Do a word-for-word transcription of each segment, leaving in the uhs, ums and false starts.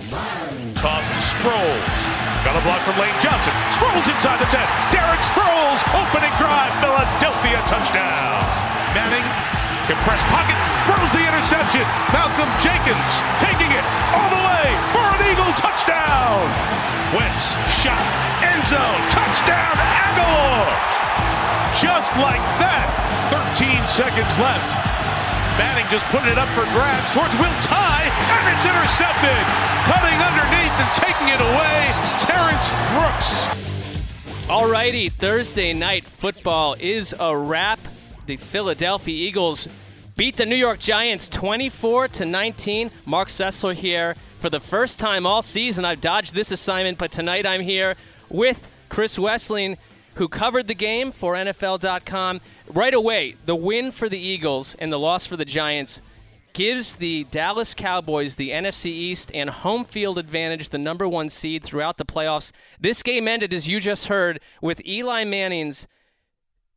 Toss to Sproles. Got a block from Lane Johnson. Sproles inside the ten. Derek Sproles, opening drive, Philadelphia touchdowns. Manning, compressed pocket, throws the interception. Malcolm Jenkins taking it all the way for an Eagle touchdown. Wentz, shot, end zone, touchdown, Aguilar. Just like that, thirteen seconds left. Manning just putting it up for grabs towards Will Tye, and it's intercepted. Cutting underneath and taking it away, Terrence Brooks. Alrighty, Thursday night football is a wrap. The Philadelphia Eagles beat the New York Giants twenty-four to nineteen. Mark Sessler here for the first time all season. I've dodged this assignment, but tonight I'm here with Chris Wesseling, who covered the game for N F L dot com. Right away, the win for the Eagles and the loss for the Giants gives the Dallas Cowboys the N F C East and home field advantage, the number one seed throughout the playoffs. This game ended, as you just heard, with Eli Manning's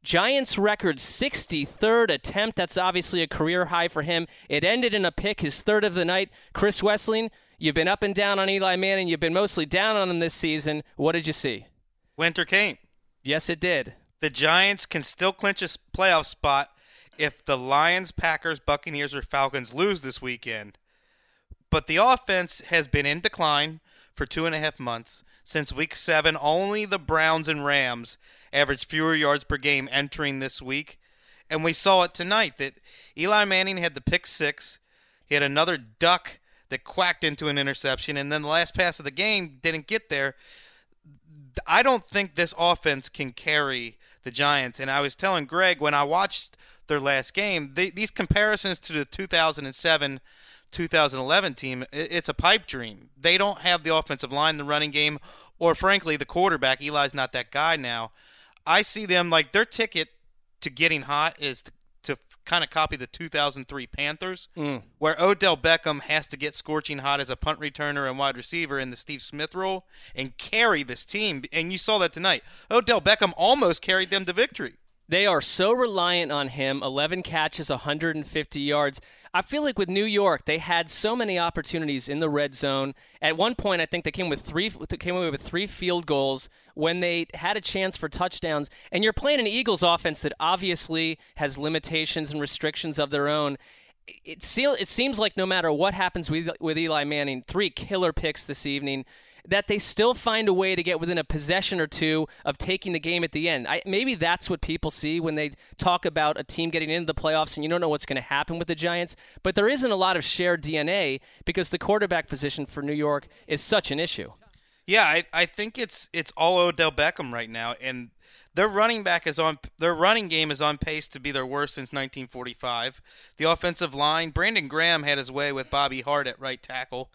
Giants record sixty-third attempt. That's obviously a career high for him. It ended in a pick, his third of the night. Chris Wesseling, you've been up and down on Eli Manning. You've been mostly down on him this season. What did you see? Winter came. Yes, it did. The Giants can still clinch a playoff spot if the Lions, Packers, Buccaneers, or Falcons lose this weekend. But the offense has been in decline for two and a half months. Since week seven, only the Browns and Rams averaged fewer yards per game entering this week. And we saw it tonight that Eli Manning had the pick six. He had another duck that quacked into an interception. And then the last pass of the game didn't get there. I don't think this offense can carry the Giants. And I was telling Greg when I watched their last game, they, these comparisons to the two thousand seven, two thousand eleven team, it's a pipe dream. They don't have the offensive line, the running game, or frankly, the quarterback. Eli's not that guy now. I see them like their ticket to getting hot is to, to kind of copy the two thousand three Panthers, mm. where Odell Beckham has to get scorching hot as a punt returner and wide receiver in the Steve Smith role and carry this team. And you saw that tonight. Odell Beckham almost carried them to victory. They are so reliant on him, eleven catches, one hundred fifty yards. I feel like with New York, they had so many opportunities in the red zone. At one point, I think they came with three, came away with three field goals when they had a chance for touchdowns. And you're playing an Eagles offense that obviously has limitations and restrictions of their own. It, it seems like no matter what happens with, with Eli Manning, three killer picks this evening, that they still find a way to get within a possession or two of taking the game at the end. I, maybe that's what people see when they talk about a team getting into the playoffs and you don't know what's going to happen with the Giants. But there isn't a lot of shared D N A because the quarterback position for New York is such an issue. Yeah, I, I think it's it's all Odell Beckham right now, and their running back is on their running game is on pace to be their worst since nineteen forty-five. The offensive line, Brandon Graham had his way with Bobby Hart at right tackle.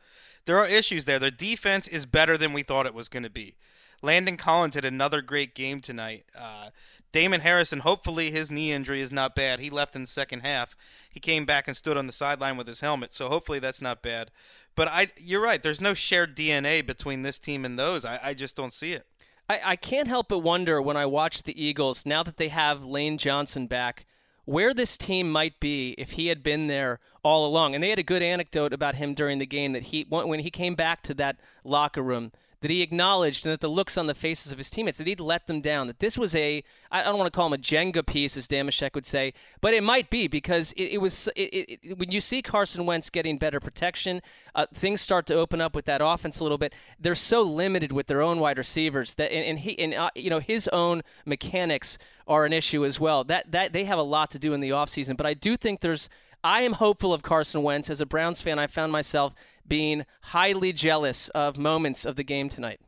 There are issues there. Their defense is better than we thought it was going to be. Landon Collins had another great game tonight. Uh, Damon Harrison, hopefully his knee injury is not bad. He left in the second half. He came back and stood on the sideline with his helmet, so hopefully that's not bad. But I, you're right. There's no shared D N A between this team and those. I, I just don't see it. I, I can't help but wonder when I watch the Eagles, now that they have Lane Johnson back, where this team might be if he had been there all along. And they had a good anecdote about him during the game that he, when he came back to that locker room, that he acknowledged and that the looks on the faces of his teammates, that he'd let them down, that this was a, I don't want to call him a Jenga piece, as Damashek would say, but it might be because it, it was, it, it, when you see Carson Wentz getting better protection, uh, things start to open up with that offense a little bit. They're so limited with their own wide receivers that, and, and he, and uh, you know, his own mechanics are an issue as well. That, that they have a lot to do in the offseason, but I do think there's, I am hopeful of Carson Wentz. As a Browns fan, I found myself being highly jealous of moments of the game tonight.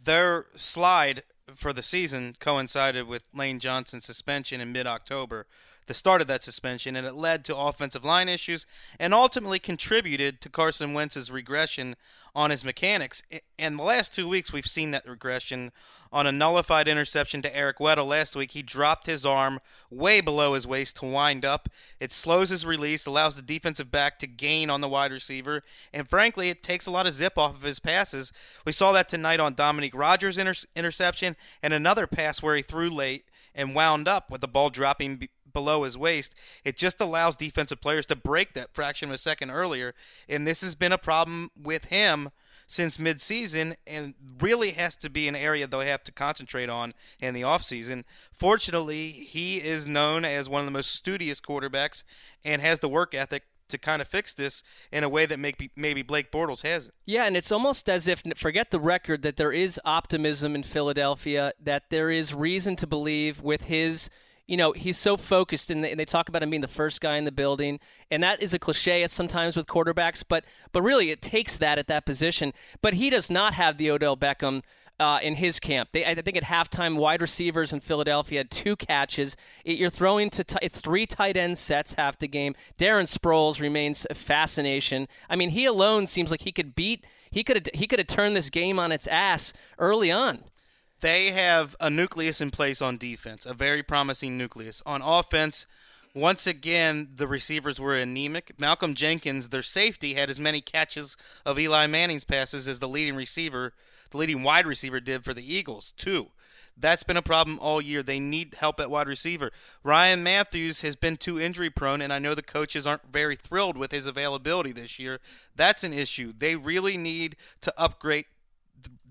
Their slide for the season coincided with Lane Johnson's suspension in mid-October, the start of that suspension, and it led to offensive line issues and ultimately contributed to Carson Wentz's regression on his mechanics. And the last two weeks, we've seen that regression. On a nullified interception to Eric Weddle last week, he dropped his arm way below his waist to wind up. It slows his release, allows the defensive back to gain on the wide receiver, and frankly, it takes a lot of zip off of his passes. We saw that tonight on Dominique Rodgers' inter- interception and another pass where he threw late and wound up with the ball dropping b- below his waist. It just allows defensive players to break that fraction of a second earlier, and this has been a problem with him since midseason, and really has to be an area they'll have to concentrate on in the offseason. Fortunately, he is known as one of the most studious quarterbacks and has the work ethic to kind of fix this in a way that maybe, maybe Blake Bortles hasn't. Yeah, and it's almost as if, forget the record, that there is optimism in Philadelphia, that there is reason to believe with his, you know, he's so focused, and they, and they talk about him being the first guy in the building, and that is a cliche sometimes with quarterbacks, but but really it takes that at that position. But he does not have the Odell Beckham uh, in his camp. They, I think at halftime, wide receivers in Philadelphia had two catches. It, you're throwing to t- three tight end sets half the game. Darren Sproles remains a fascination. I mean, he alone seems like he could beat, he could he could have turned this game on its ass early on. They have a nucleus in place on defense, a very promising nucleus. On offense, once again, the receivers were anemic. Malcolm Jenkins, their safety, had as many catches of Eli Manning's passes as the leading receiver, the leading wide receiver did for the Eagles, too. That's been a problem all year. They need help at wide receiver. Ryan Matthews has been too injury-prone, and I know the coaches aren't very thrilled with his availability this year. That's an issue. They really need to upgrade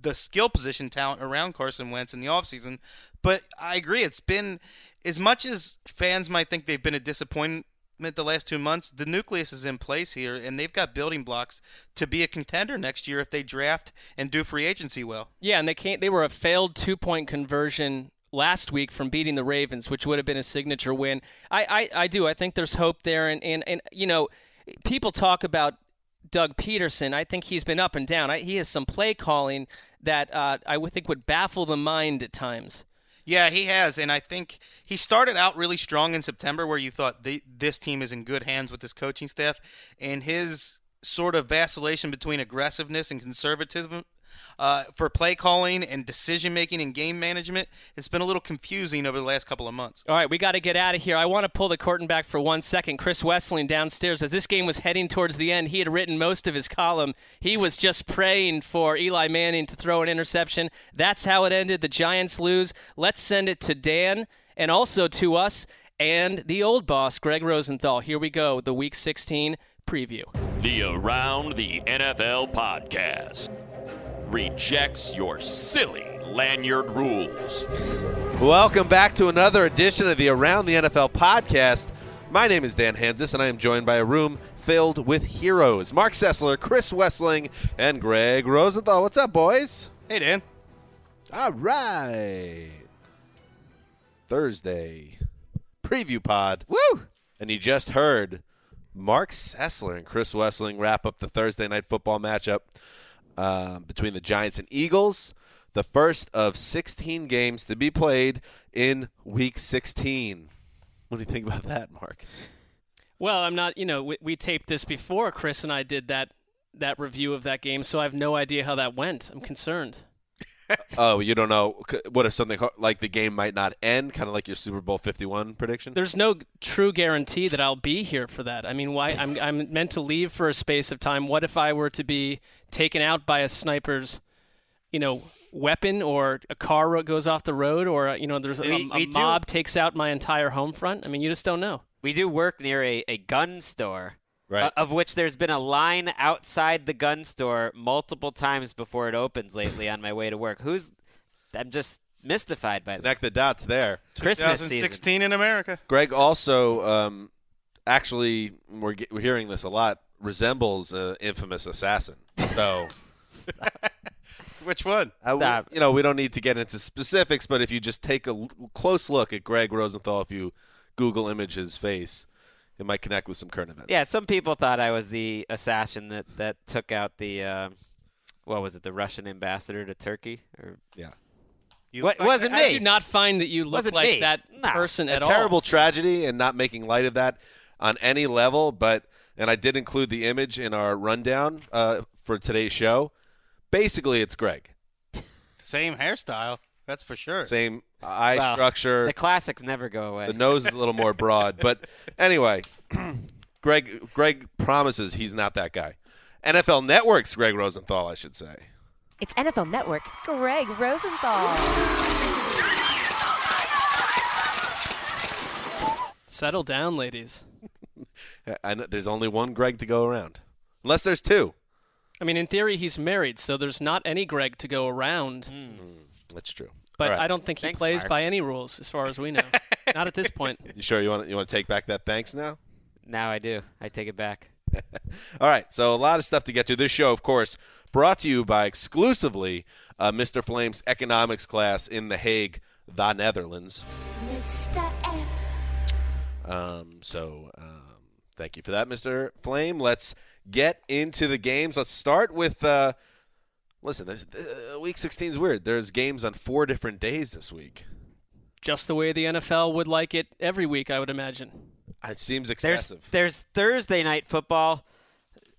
the skill position talent around Carson Wentz in the offseason. But I agree, it's been, as much as fans might think they've been a disappointment the last two months, the nucleus is in place here, and they've got building blocks to be a contender next year if they draft and do free agency well. Yeah, and they can't, they were a failed two-point conversion last week from beating the Ravens, which would have been a signature win. I, I, I do. I think there's hope there, and, and, and you know, people talk about Doug Peterson. I think he's been up and down. I, he has some play calling that uh, I would think would baffle the mind at times. Yeah, he has, and I think he started out really strong in September, where you thought the, this team is in good hands with this coaching staff, and his sort of vacillation between aggressiveness and conservatism uh, for play calling and decision-making and game management, it's been a little confusing over the last couple of months. All right, we got to get out of here. I want to pull the curtain back for one second. Chris Wesseling downstairs, as this game was heading towards the end, he had written most of his column. He was just praying for Eli Manning to throw an interception. That's how it ended. The Giants lose. Let's send it to Dan and also to us and the old boss, Greg Rosenthal. Here we go, the Week sixteen preview. The Around the N F L podcast rejects your silly lanyard rules. Welcome back to another edition of the Around the N F L podcast. My name is Dan Hansis, and I am joined by a room filled with heroes. Mark Sessler, Chris Wesseling, and Greg Rosenthal. What's up, boys? Hey, Dan. All right. Thursday preview pod. Woo! And you just heard Mark Sessler and Chris Wesseling wrap up the Thursday night football matchup Uh, between the Giants and Eagles, the first of sixteen games to be played in Week sixteen. What do you think about that, Mark? Well, I'm not, you know, we, we taped this before Chris and I did that that review of that game, so I have no idea how that went. I'm concerned. Oh, you don't know. What if something like the game might not end, kind of like your Super Bowl fifty-one prediction? There's no true guarantee that I'll be here for that. I mean, why I'm I'm meant to leave for a space of time. What if I were to be taken out by a sniper's, you know, weapon, or a car goes off the road, or you know, there's a, we, a, a we mob do. takes out my entire home front? I mean, you just don't know. We do work near a, a gun store. Right. Uh, of which there's been a line outside the gun store multiple times before it opens lately on my way to work. Who's – I'm just mystified by that. Connect the dots there. Christmas twenty sixteen season. In America. Greg also um, actually, we're, ge- we're hearing this a lot, resembles an infamous assassin. So – Which one? I, we, you know, we don't need to get into specifics, but if you just take a l- close look at Greg Rosenthal, if you Google image his face – it might connect with some current events. Yeah, some people thought I was the assassin that, that took out the, uh, what was it, the Russian ambassador to Turkey? Or yeah. You what, like wasn't that. me. How did you not find that you looked like me? that nah. person a at all? A terrible tragedy, and not making light of that on any level. But and I did include the image in our rundown uh, for today's show. Basically, it's Greg. Same hairstyle, that's for sure. Same eye well, structure. The classics never go away. The nose is a little more broad. But anyway, Greg Greg promises he's not that guy. N F L Network's Greg Rosenthal, I should say. It's N F L Network's Greg Rosenthal. Settle down, ladies. I know, there's only one Greg to go around. Unless there's two. I mean, in theory, he's married, so there's not any Greg to go around. Mm. That's true. But right. I don't think he thanks, plays Mark. by any rules, as far as we know. Not at this point. You sure you want to, you want to take back that thanks now? Now I do. I take it back. All right. So a lot of stuff to get to. This show, of course, brought to you by exclusively uh, Mister Flame's economics class in The Hague, the Netherlands. Mister F. Um. So um, thank you for that, Mister Flame. Let's get into the games. Let's start with. Uh, Listen, uh, week sixteen is weird. There's games on four different days this week. Just the way the N F L would like it every week, I would imagine. It seems excessive. There's, there's Thursday night football,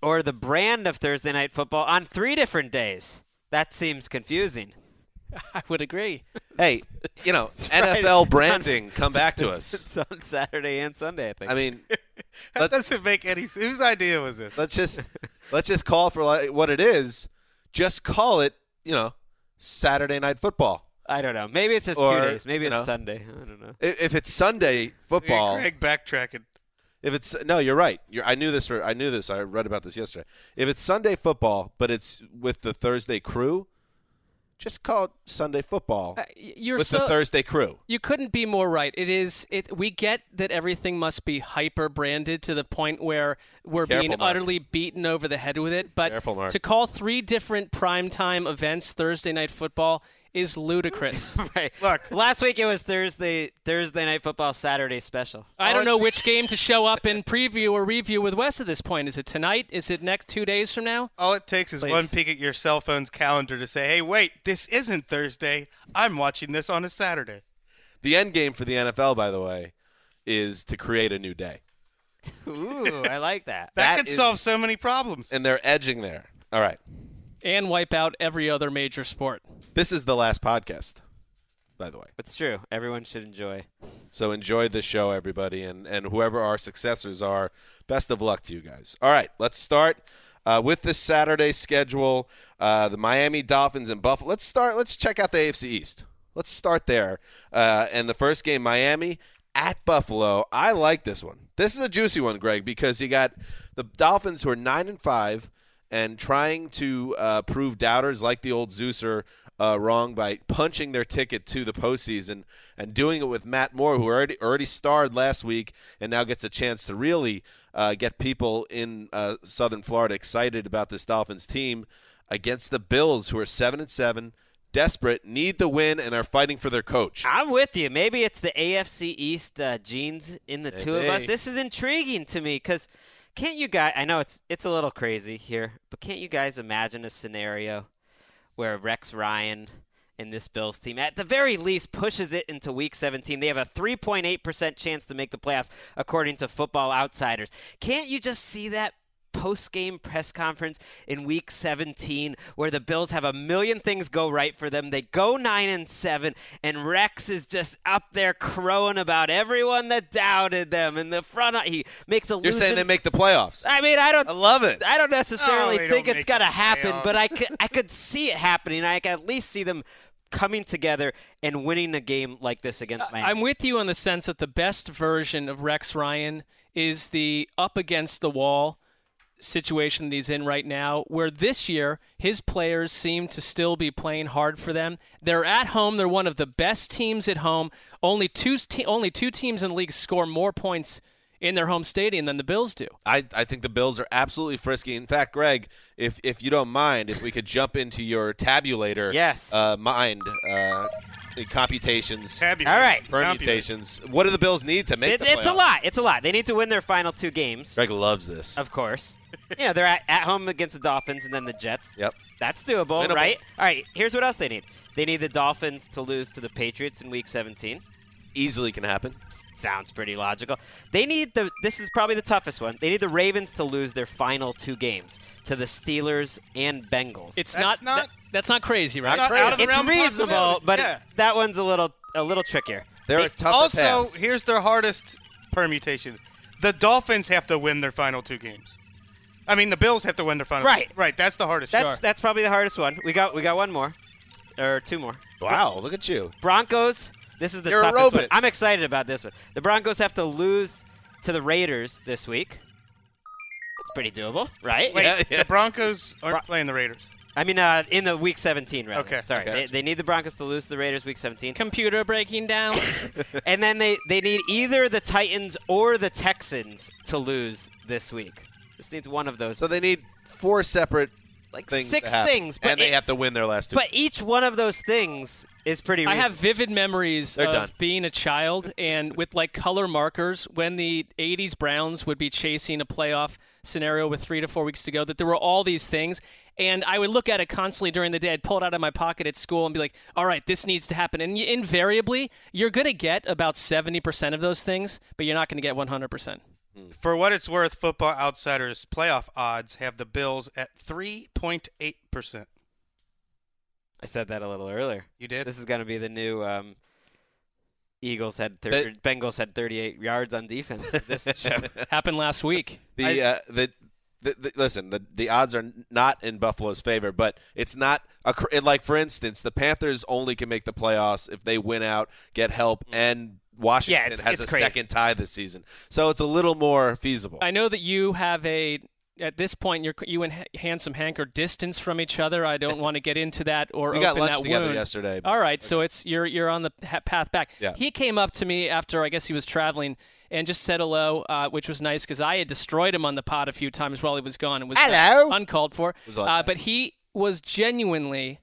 or the brand of Thursday night football, on three different days. That seems confusing. I would agree. Hey, you know, N F L branding, on, come back to us. It's on Saturday and Sunday, I think. I mean, that doesn't make any sense. Whose idea was this? Let's just let's just call for like, what it is. Just call it, you know, Saturday Night Football. I don't know. Maybe it's just or, two days. Maybe it's know, Sunday. I don't know. If, if it's Sunday football, Greg backtracking. If it's no, you're right. You're, I knew this. For, I knew this. I read about this yesterday. If it's Sunday football, but it's with the Thursday crew, just call it Sunday football uh, you're with so, the Thursday crew. You couldn't be more right. It is. It. We get that everything must be hyper branded to the point where we're Careful, being Mark. utterly beaten over the head with it. But Careful, to call three different primetime events Thursday night football is ludicrous. Right. Look, last week it was Thursday Thursday night football Saturday special. I don't know which game to show up in preview or review with Wes at this point. Is it tonight? Is it next two days from now? All it takes is Please. one peek at your cell phone's calendar to say, hey, wait, this isn't Thursday. I'm watching this on a Saturday. The end game for the N F L, by the way, is to create a new day. Ooh, I like that. that, that could is... solve so many problems. And they're edging there. All right. And wipe out every other major sport. This is the last podcast, by the way. It's true. Everyone should enjoy. So enjoy the show, everybody, and, and whoever our successors are, best of luck to you guys. All right, let's start uh, with this Saturday schedule, uh, the Miami Dolphins and Buffalo. Let's start. Let's check out the A F C East. Let's start there. Uh, and the first game, Miami at Buffalo. I like this one. This is a juicy one, Greg, because you got the Dolphins who are nine and five and trying to uh, prove doubters like the old Zeuser uh, wrong by punching their ticket to the postseason and doing it with Matt Moore, who already already starred last week and now gets a chance to really uh, get people in uh, Southern Florida excited about this Dolphins team against the Bills, who are seven and seven, desperate, need the win, and are fighting for their coach. I'm with you. Maybe it's the A F C East uh, genes in the hey, two of hey. us. This is intriguing to me because – Can't you guys – I know it's it's a little crazy here, but can't you guys imagine a scenario where Rex Ryan and this Bills team at the very least pushes it into Week seventeen? They have a three point eight percent chance to make the playoffs according to Football Outsiders. Can't you just see that post-game press conference in week seventeen where the Bills have a million things go right for them. They go nine and seven, and Rex is just up there crowing about everyone that doubted them. And the front, he makes a You're saying they make the playoffs. I mean, I don't I love it. I don't necessarily oh, think don't it's going to happen, playoffs. but I could, I could see it happening. I could at least see them coming together and winning a game like this against Miami. I'm with you in the sense that the best version of Rex Ryan is the up against the wall situation that he's in right now, where this year his players seem to still be playing hard for them. They're at home. They're one of the best teams at home. Only two te- only two teams in the league score more points in their home stadium than the Bills do. I, I think the Bills are absolutely frisky. In fact, Greg, if if you don't mind, if we could jump into your tabulator yes. uh, mind uh, computations. Tabulator. All right. Permutations. Tabulator. What do the Bills need to make it, the It's playoffs? a lot. It's a lot. They need to win their final two games. Greg loves this. Of course. you know, they're at, at home against the Dolphins and then the Jets. Yep. That's doable, Winnable. right? All right, here's what else they need. They need the Dolphins to lose to the Patriots in week seventeen. Easily can happen. Sounds pretty logical. They need the, this is probably the toughest one. They need the Ravens to lose their final two games to the Steelers and Bengals. It's that's not, not that, that's not crazy, right? Not crazy. Out of the it's realm reasonable, but yeah. it, that one's a little a little trickier. They're they, a tougher Also, pass. Here's their hardest permutation. The Dolphins have to win their final two games. I mean, the Bills have to win their final right. two. Right. That's the hardest. That's sure. that's probably the hardest one. We got we got one more or two more. Wow, look at you. Broncos This is the You're toughest one. I'm excited about this one. The Broncos have to lose to the Raiders this week. It's pretty doable, right? Wait, yeah, yeah. The Broncos aren't Bron- playing the Raiders. I mean, uh, in the week seventeen, rather. Okay. Sorry. Okay. They, they need the Broncos to lose to the Raiders week seventeen. Computer breaking down. And then they, they need either the Titans or the Texans to lose this week. Just needs one of those. So they need four separate like things six things. But and they it, have to win their last two. But each one of those things is pretty reasonable. I have vivid memories They're of done. being a child and with like color markers when the eighties Browns would be chasing a playoff scenario with three to four weeks to go, that there were all these things. And I would look at it constantly during the day. I'd pull it out of my pocket at school and be like, all right, this needs to happen. And invariably, you're going to get about seventy percent of those things, but you're not going to get one hundred percent. For what it's worth, Football Outsiders playoff odds have the Bills at three point eight percent. I said that a little earlier. You did? This is going to be the new um, Eagles had thir- that, Bengals had thirty-eight yards on defense. This show happened last week. The, I, uh, the, the, the Listen, the, the odds are not in Buffalo's favor, but it's not a, it, like, for instance, the Panthers only can make the playoffs if they win out, get help, mm-hmm. and Washington yeah, it's, has it's a crazy. second tie this season. So it's a little more feasible. I know that you have a – At this point, you're, you and Handsome Hank are distance from each other. I don't want to get into that or we open that wound. We got lunch together yesterday. All right, okay. so it's you're you're on the path back. Yeah. He came up to me after I guess he was traveling and just said hello, uh, which was nice because I had destroyed him on the pod a few times while he was gone. It was hello. Uh, uncalled for. Was like uh, but he was genuinely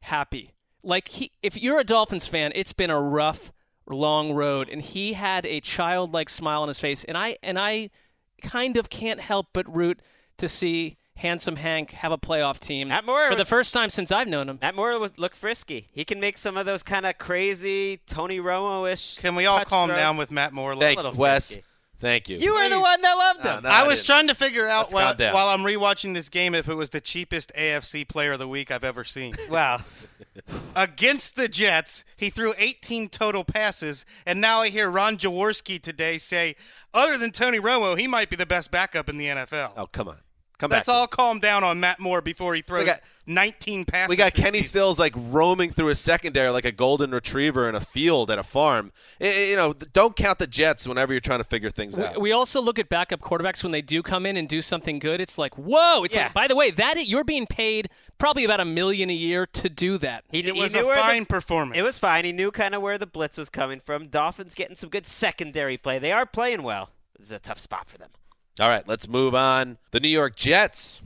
happy. Like he, if you're a Dolphins fan, it's been a rough, long road, and he had a childlike smile on his face, and I and I. kind of can't help but root to see Handsome Hank have a playoff team Matt Moore for was, the first time since I've known him. Matt Moore was, looked frisky. He can make some of those kind of crazy Tony Romo-ish. Can we all calm throws. down with Matt Moore? Thank you, Wes. Frisky. Thank you. You were the one that loved him. No, no, I, I was didn't. trying to figure out while, while I'm rewatching this game if it was the cheapest A F C player of the week I've ever seen. Wow. Against the Jets, he threw eighteen total passes, and now I hear Ron Jaworski today say, other than Tony Romo, he might be the best backup in the N F L. Oh, come on. Come Let's back. all calm down on Matt Moore before he throws got, nineteen passes. We got Kenny season. Stills like roaming through his secondary like a golden retriever in a field at a farm. It, you know, don't count the Jets whenever you're trying to figure things we, out. We also look at backup quarterbacks when they do come in and do something good. It's like, whoa! It's yeah. like, by the way, that you're being paid probably about a million a year to do that. He, it he was knew a fine the, performance. It was fine. He knew kind of where the blitz was coming from. Dolphins getting some good secondary play. They are playing well. This is a tough spot for them. All right, let's move on. The New York Jets,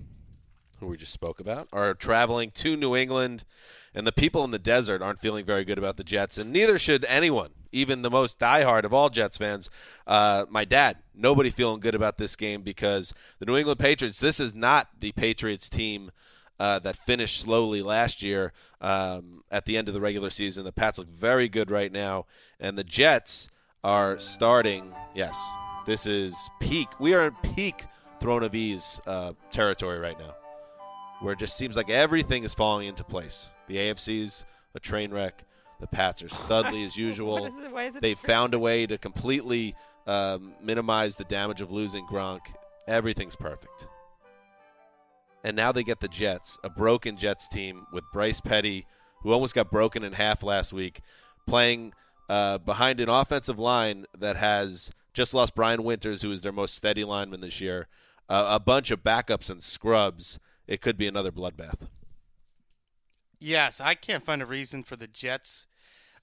who we just spoke about, are traveling to New England, and the people in the desert aren't feeling very good about the Jets, and neither should anyone, even the most diehard of all Jets fans. Uh, my dad, nobody feeling good about this game because the New England Patriots, this is not the Patriots team uh, that finished slowly last year um, at the end of the regular season. The Pats look very good right now, and the Jets are starting, yes, this is peak. We are in peak throne of ease uh, territory right now, where it just seems like everything is falling into place. The A F C's a train wreck. The Pats are studly as usual. Is it, why is it they found a way to completely um, minimize the damage of losing Gronk. Everything's perfect. And now they get the Jets, a broken Jets team with Bryce Petty, who almost got broken in half last week, playing uh, behind an offensive line that has just lost Brian Winters, who is their most steady lineman this year, uh, a bunch of backups and scrubs. It could be another bloodbath. Yes, I can't find a reason for the Jets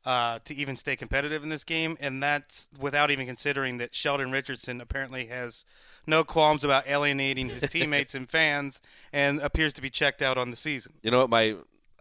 uh, to even stay competitive in this game, and that's without even considering that Sheldon Richardson apparently has no qualms about alienating his teammates and fans and appears to be checked out on the season. You know what, my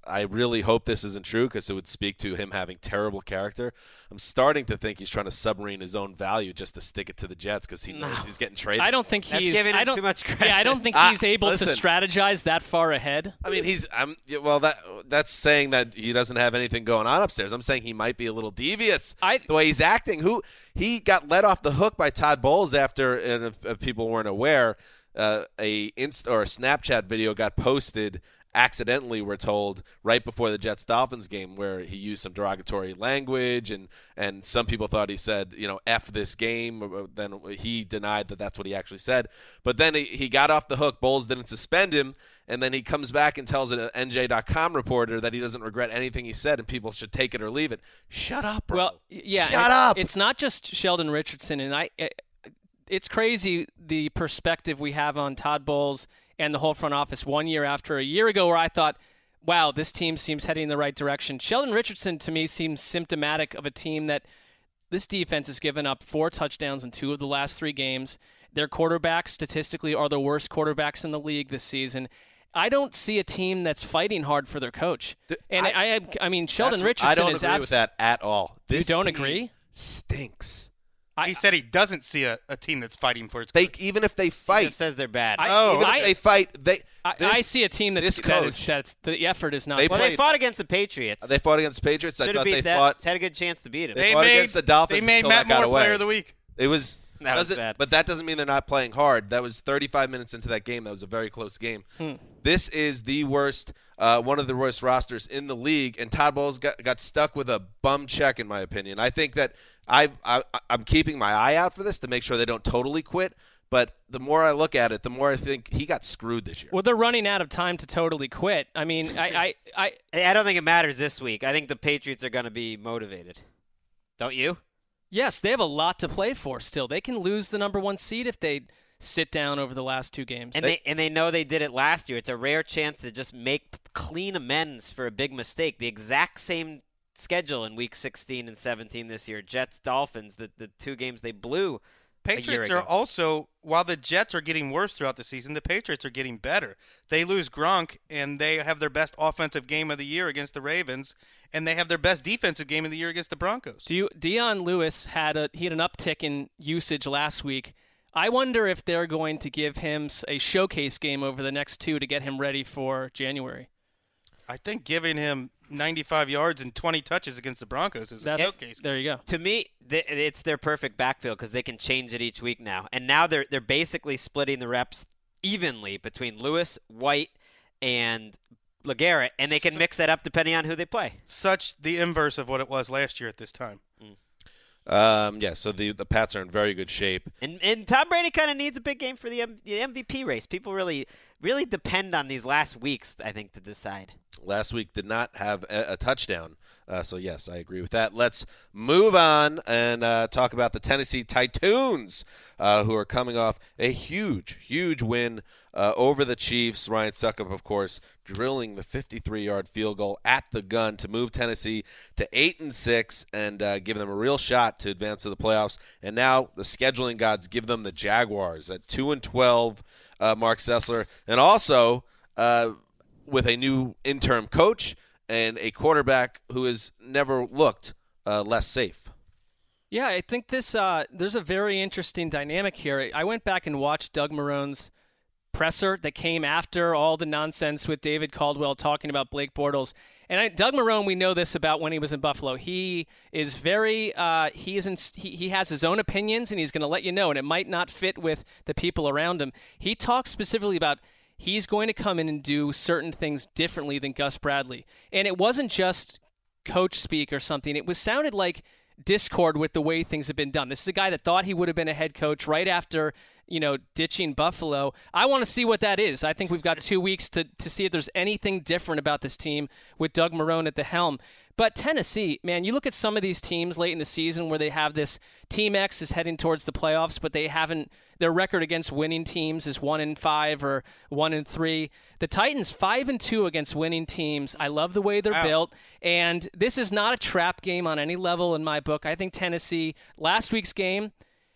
I really hope this isn't true because it would speak to him having terrible character. I'm starting to think he's trying to submarine his own value just to stick it to the Jets because he knows no. he's getting traded. I don't think he's giving him too much credit. Yeah, I don't think he's uh, able listen, to strategize that far ahead. I mean, he's I'm well that that's saying that he doesn't have anything going on upstairs. I'm saying he might be a little devious I, the way he's acting. Who he got let off the hook by Todd Bowles after, and if, if people weren't aware, uh, a inst or a Snapchat video got posted. Accidentally, we're told, right before the Jets-Dolphins game where he used some derogatory language and, and some people thought he said, you know, F this game. Then he denied that that's what he actually said. But then he, he got off the hook. Bowles didn't suspend him. And then he comes back and tells an N J dot com reporter that he doesn't regret anything he said and people should take it or leave it. Shut up, bro. Well, yeah, Shut it's, up. It's not just Sheldon Richardson. And I, it, it's crazy the perspective we have on Todd Bowles and the whole front office one year after a year ago where I thought, wow, this team seems heading in the right direction. Sheldon Richardson, to me, seems symptomatic of a team that this defense has given up four touchdowns in two of the last three games. Their quarterbacks, statistically, are the worst quarterbacks in the league this season. I don't see a team that's fighting hard for their coach. And I I, I mean, Sheldon Richardson is I don't is agree abs- with that at all. This you don't agree? Stinks. He said he doesn't see a, a team that's fighting for its they, coach. Even if they fight. He just says they're bad. I, oh, even I, if they fight. They, I, this, I see a team that's, this coach, that is, that's the effort is not. They well, played, they fought against the Patriots. They fought against the Patriots. Should've I thought they that, fought. Had a good chance to beat them. They, they fought made, against the Dolphins. They made Matt Moore player of the week. It was, that was bad. But that doesn't mean they're not playing hard. That was thirty-five minutes into that game. That was a very close game. Hmm. This is the worst, uh, one of the worst rosters in the league, and Todd Bowles got, got stuck with a bum check, in my opinion. I think that. I, I, I'm keeping my eye out for this to make sure they don't totally quit. But the more I look at it, the more I think he got screwed this year. Well, they're running out of time to totally quit. I mean, I, I, I, I don't think it matters this week. I think the Patriots are going to be motivated. Don't you? Yes, they have a lot to play for still. They can lose the number one seed if they sit down over the last two games. And they, and they know they did it last year. It's a rare chance to just make clean amends for a big mistake. The exact same schedule in week sixteen and seventeen this year. Jets, Dolphins, the, the two games they blew. Patriots a year ago. Are also, while the Jets are getting worse throughout the season, the Patriots are getting better. They lose Gronk, and they have their best offensive game of the year against the Ravens, and they have their best defensive game of the year against the Broncos. Do you, Dion Lewis had a he had an uptick in usage last week. I wonder if they're going to give him a showcase game over the next two to get him ready for January. I think giving him ninety-five yards and twenty touches against the Broncos is a showcase. There you go. To me, th- it's their perfect backfield because they can change it each week now. And now they're they're basically splitting the reps evenly between Lewis, White, and LeGarrette, and they can so, mix that up depending on who they play. Such the inverse of what it was last year at this time. Mm. Um, yeah, so the the Pats are in very good shape. And and Tom Brady kind of needs a big game for the, M- the M V P race. People really really depend on these last weeks, I think, to decide. Last week did not have a, a touchdown. Uh, so, yes, I agree with that. Let's move on and uh, talk about the Tennessee Titans, uh, who are coming off a huge, huge win uh, over the Chiefs. Ryan Suckup, of course, drilling the fifty-three-yard field goal at the gun to move Tennessee to eight and six and uh, give them a real shot to advance to the playoffs. And now the scheduling gods give them the Jaguars at two and twelve, uh, Mark Sessler. And also uh, – with a new interim coach and a quarterback who has never looked uh, less safe. Yeah, I think this uh, there's a very interesting dynamic here. I went back and watched Doug Marrone's presser that came after all the nonsense with David Caldwell talking about Blake Bortles, And I, Doug Marrone, we know this about when he was in Buffalo. He is very uh, he is in, he, he has his own opinions, and he's going to let you know, and it might not fit with the people around him. He talks specifically about he's going to come in and do certain things differently than Gus Bradley. And it wasn't just coach speak or something. It was sounded like discord with the way things have been done. This is a guy that thought he would have been a head coach right after, you know, ditching Buffalo. I want to see what that is. I think we've got two weeks to, to see if there's anything different about this team with Doug Marrone at the helm. But Tennessee, man, you look at some of these teams late in the season where they have this team X is heading towards the playoffs, but they haven't, their record against winning teams is one in five or one in three. The Titans five and two against winning teams. I love the way they're wow. built. And this is not a trap game on any level in my book. I think Tennessee, last week's game,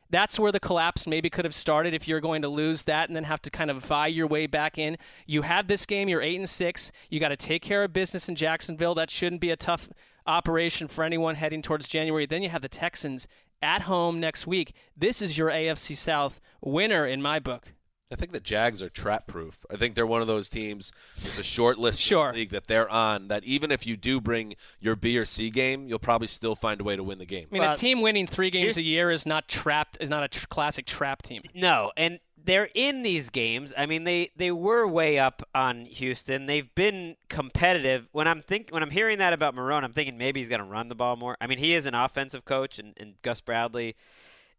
that's where the collapse maybe could have started if you're going to lose that and then have to kind of vie your way back in. You have this game. You're eight and six. You got to take care of business in Jacksonville. That shouldn't be a tough operation for anyone heading towards January. Then you have the Texans at home next week. This is your A F C South winner in my book. I think the Jags are trap-proof. I think they're one of those teams. There's a short list sure. in the league that they're on that even if you do bring your B or C game, you'll probably still find a way to win the game. I mean, uh, a team winning three games a year is not trapped. Is not a tr- classic trap team. No, and they're in these games. I mean, they, they were way up on Houston. They've been competitive. When I'm think when I'm hearing that about Marrone, I'm thinking maybe he's going to run the ball more. I mean, he is an offensive coach, and, and Gus Bradley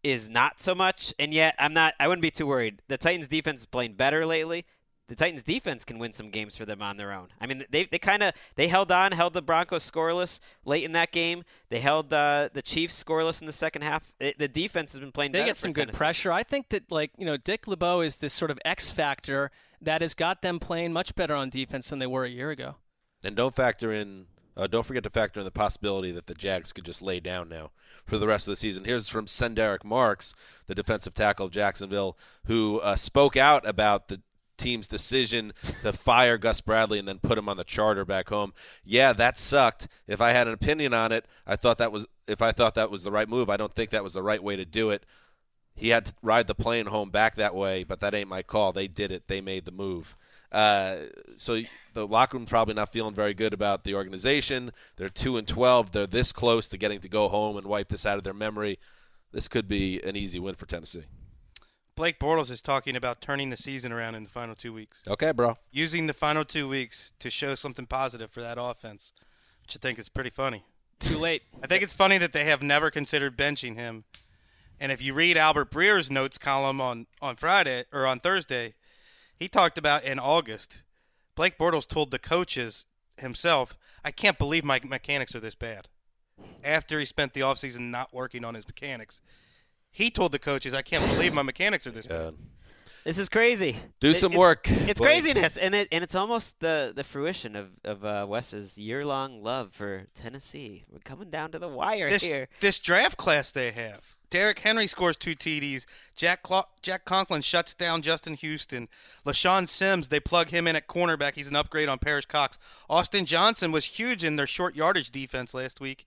is not so much, and yet I'm not. I wouldn't be too worried. The Titans' defense is playing better lately. The Titans' defense can win some games for them on their own. I mean, they they kind of they held on, held the Broncos scoreless late in that game. They held uh, the Chiefs scoreless in the second half. It, the defense has been playing. They better get some for good Tennessee. Pressure. I think that like you know, Dick LeBeau is this sort of X factor that has got them playing much better on defense than they were a year ago. And don't factor in. Uh, don't forget to factor in the possibility that the Jags could just lay down now for the rest of the season. Here's from Senderic Marks, the defensive tackle of Jacksonville, who uh, spoke out about the team's decision to fire Gus Bradley and then put him on the charter back home. Yeah, that sucked. If I had an opinion on it, I thought that was if I thought that was the right move, I don't think that was the right way to do it. He had to ride the plane home back that way, but that ain't my call. They did it. They made the move. Uh, so the locker room's probably not feeling very good about the organization. They're two and twelve. They're this close to getting to go home and wipe this out of their memory. This could be an easy win for Tennessee. Blake Bortles is talking about turning the season around in the final two weeks. Okay, bro. Using the final two weeks to show something positive for that offense, which I think is pretty funny. Too late. I think it's funny that they have never considered benching him. And if you read Albert Breer's notes column on, on Friday or on Thursday, he talked about in August, Blake Bortles told the coaches himself, I can't believe my mechanics are this bad. After he spent the offseason not working on his mechanics, he told the coaches, I can't believe my mechanics are this God. bad. This is crazy. Do it, some it's, work. It's Blake. Craziness, and it and it's almost the, the fruition of, of uh, Wes's year-long love for Tennessee. We're coming down to the wire this, here. This draft class they have. Derrick Henry scores two T Ds. Jack Cla- Jack Conklin shuts down Justin Houston. LaShawn Sims, they plug him in at cornerback. He's an upgrade on Parrish Cox. Austin Johnson was huge in their short yardage defense last week.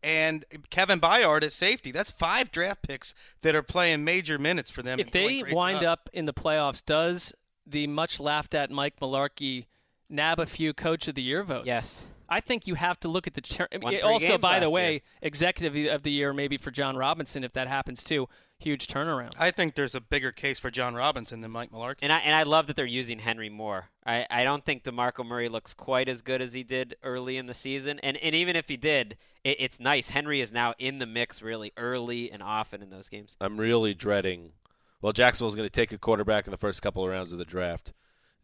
And Kevin Byard at safety. That's five draft picks that are playing major minutes for them. If they wind up in the playoffs, does the much laughed at Mike Mularkey nab a few Coach of the Year votes? Yes. I think you have to look at the ter- – also, by the way, year. Executive of the Year maybe for John Robinson if that happens too. Huge turnaround. I think there's a bigger case for John Robinson than Mike Mularkey. And I, and I love that they're using Henry more. I, I don't think DeMarco Murray looks quite as good as he did early in the season. And and even if he did, it, it's nice. Henry is now in the mix really early and often in those games. I'm really dreading – well, Jacksonville's going to take a quarterback in the first couple of rounds of the draft.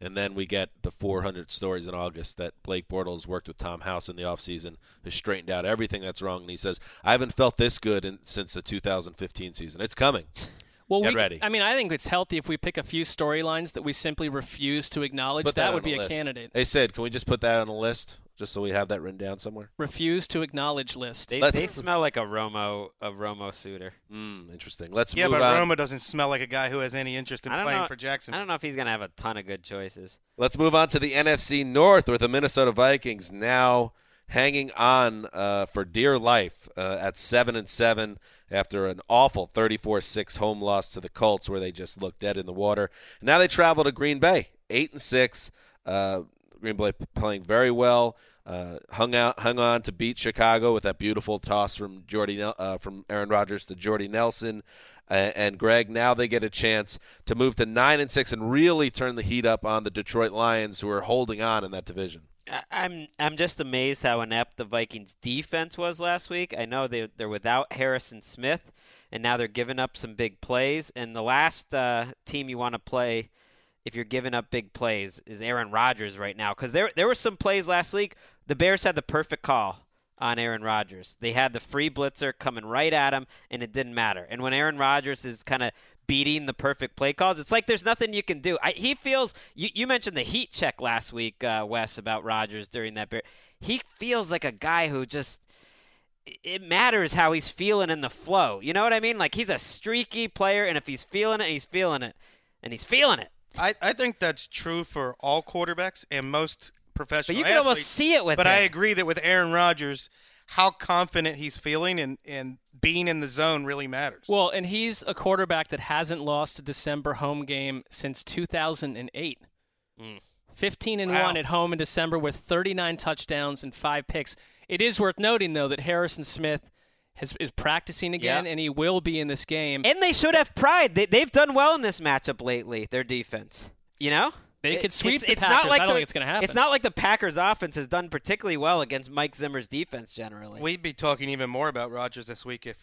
And then we get the four hundred stories in August that Blake Bortles worked with Tom House in the offseason, has straightened out everything that's wrong. And he says, I haven't felt this good in, since the two thousand fifteen season. It's coming. Well, get we, ready. I mean, I think it's healthy if we pick a few storylines that we simply refuse to acknowledge. That, that would be a candidate. They said, can we just put that on a list just so we have that written down somewhere? Refuse to acknowledge list. They, they smell like a Romo a Romo suitor. Mm, interesting. Let's yeah, move on. Yeah, but Romo doesn't smell like a guy who has any interest in playing know, for Jacksonville. I don't know if he's going to have a ton of good choices. Let's move on to the N F C North with the Minnesota Vikings now hanging on uh, for dear life uh, at seven and seven after an awful thirty-four six home loss to the Colts where they just looked dead in the water. Now they travel to Green Bay, eight and six. Uh, Green Bay playing very well. Uh, hung out, hung on to beat Chicago with that beautiful toss from Jordy uh, from Aaron Rodgers to Jordy Nelson. And Greg, now they get a chance to move to nine and six and really turn the heat up on the Detroit Lions, who are holding on in that division. I'm I'm just amazed how inept the Vikings defense was last week. I know they they're without Harrison Smith, and now they're giving up some big plays. And the last uh, team you want to play if you're giving up big plays is Aaron Rodgers right now, because there there were some plays last week. The Bears had the perfect call on Aaron Rodgers. They had the free blitzer coming right at him, and it didn't matter. And when Aaron Rodgers is kind of beating the perfect play calls, it's like there's nothing you can do. I, he feels you, – you mentioned the heat check last week, uh, Wes, about Rodgers during that period. He feels like a guy who just – it matters how he's feeling in the flow. You know what I mean? Like, he's a streaky player, and if he's feeling it, he's feeling it, and he's feeling it. I, I think that's true for all quarterbacks and most – professional but you can athlete, almost see it with but him. I agree that with Aaron Rodgers, how confident he's feeling and, and being in the zone really matters. Well, and he's a quarterback that hasn't lost a December home game since two thousand eight. Mm. fifteen and one wow. at home in December with thirty-nine touchdowns and five picks. It is worth noting, though, that Harrison Smith has, is practicing again, yeah. and he will be in this game. And they should have pride. They, they've done well in this matchup lately, their defense. You know? They could sweep it's, the it's Packers. Not like I don't the, think it's going to happen. It's not like the Packers' offense has done particularly well against Mike Zimmer's defense generally. We'd be talking even more about Rodgers this week if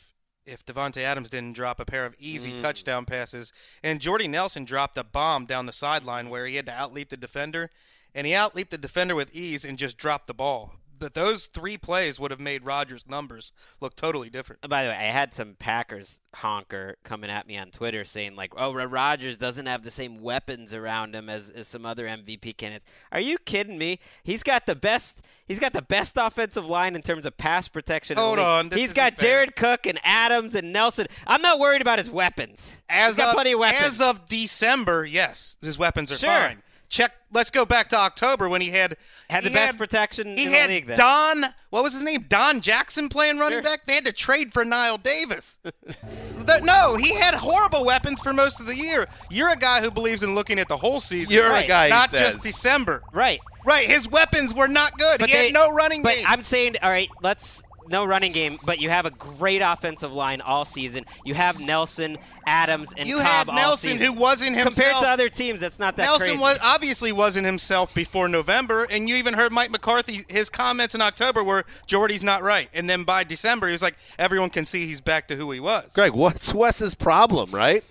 if Devontae Adams didn't drop a pair of easy mm. touchdown passes. And Jordy Nelson dropped a bomb down the sideline where he had to outleap the defender. And he outleaped the defender with ease and just dropped the ball. But those three plays would have made Rodgers' numbers look totally different. By the way, I had some Packers honker coming at me on Twitter saying, like, oh, Rodgers doesn't have the same weapons around him as, as some other M V P candidates. Are you kidding me? He's got the best he's got the best offensive line in terms of pass protection. Hold on. He's got Jared Cook and Adams and Nelson. I'm not worried about his weapons. As he's got of, plenty of weapons. As of December, yes, his weapons are sure. fine. Check. Let's go back to October when he had had the he best had, protection. He in had the league then. Don. What was his name? Don Jackson playing running sure. back. They had to trade for Nile Davis. the, no, he had horrible weapons for most of the year. You're a guy who believes in looking at the whole season. You're right. a guy, not just says. December. Right. Right. His weapons were not good. But he they, had no running but game. I'm saying, all right, let's. No running game, but you have a great offensive line all season. You have Nelson, Adams, and you Cobb all Nelson, season. You had Nelson, who wasn't himself. Compared to other teams, that's not that Nelson crazy. Nelson was, obviously wasn't himself before November, and you even heard Mike McCarthy, his comments in October were, Jordy's not right. And then by December, he was like, everyone can see he's back to who he was. Greg, what's Wes's problem, right?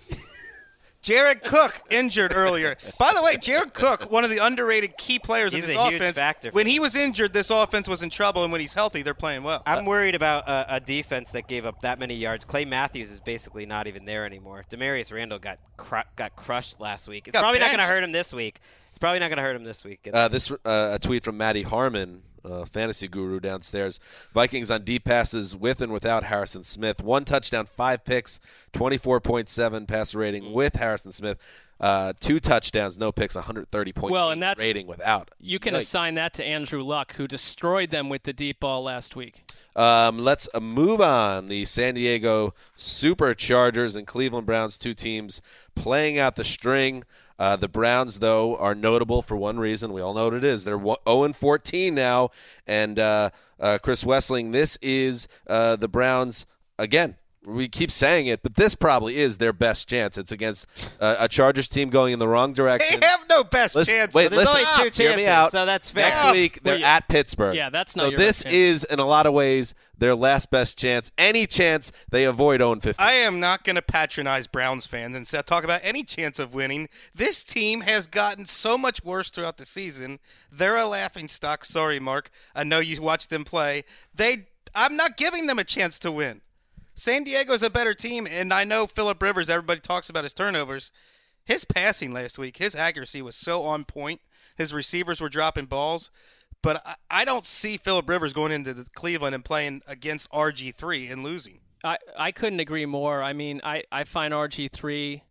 Jared Cook injured earlier. By the way, Jared Cook, one of the underrated key players he's in this a huge offense. Factor when he was injured, this offense was in trouble, and when he's healthy, they're playing well. I'm worried about a, a defense that gave up that many yards. Clay Matthews is basically not even there anymore. Demaryius Randall got cr- got crushed last week. It's probably benched. not going to hurt him this week. It's probably not going to hurt him this week. Uh, this uh, a tweet from Matty Harmon. Uh, fantasy guru downstairs. Vikings on deep passes with and without Harrison Smith. One touchdown, five picks, twenty-four point seven passer rating with Harrison Smith. Uh, two touchdowns, no picks, one hundred thirty point well, and that's, rating without. You can like, assign that to Andrew Luck, who destroyed them with the deep ball last week. Um, let's uh, move on. The San Diego Superchargers and Cleveland Browns, two teams playing out the string. Uh, the Browns, though, are notable for one reason. We all know what it is. They're oh and fourteen now. And uh, uh, Chris Wesseling, this is uh, the Browns, again, we keep saying it, but this probably is their best chance. It's against uh, a Chargers team going in the wrong direction. They have no best listen, chance. Wait, there's listen, only two chances, hear me out. So that's fair. Next week, they're well, yeah. at Pittsburgh. Yeah, that's not so your this best is, in a lot of ways, their last best chance. Any chance they avoid oh and fifteen. I am not going to patronize Browns fans and talk about any chance of winning. This team has gotten so much worse throughout the season. They're a laughing stock. Sorry, Mark. I know you watched them play. They, I'm not giving them a chance to win. San Diego's a better team, and I know Phillip Rivers, everybody talks about his turnovers. His passing last week, his accuracy was so on point. His receivers were dropping balls. But I, I don't see Phillip Rivers going into the Cleveland and playing against R G three and losing. I, I couldn't agree more. I mean, I, I find R G three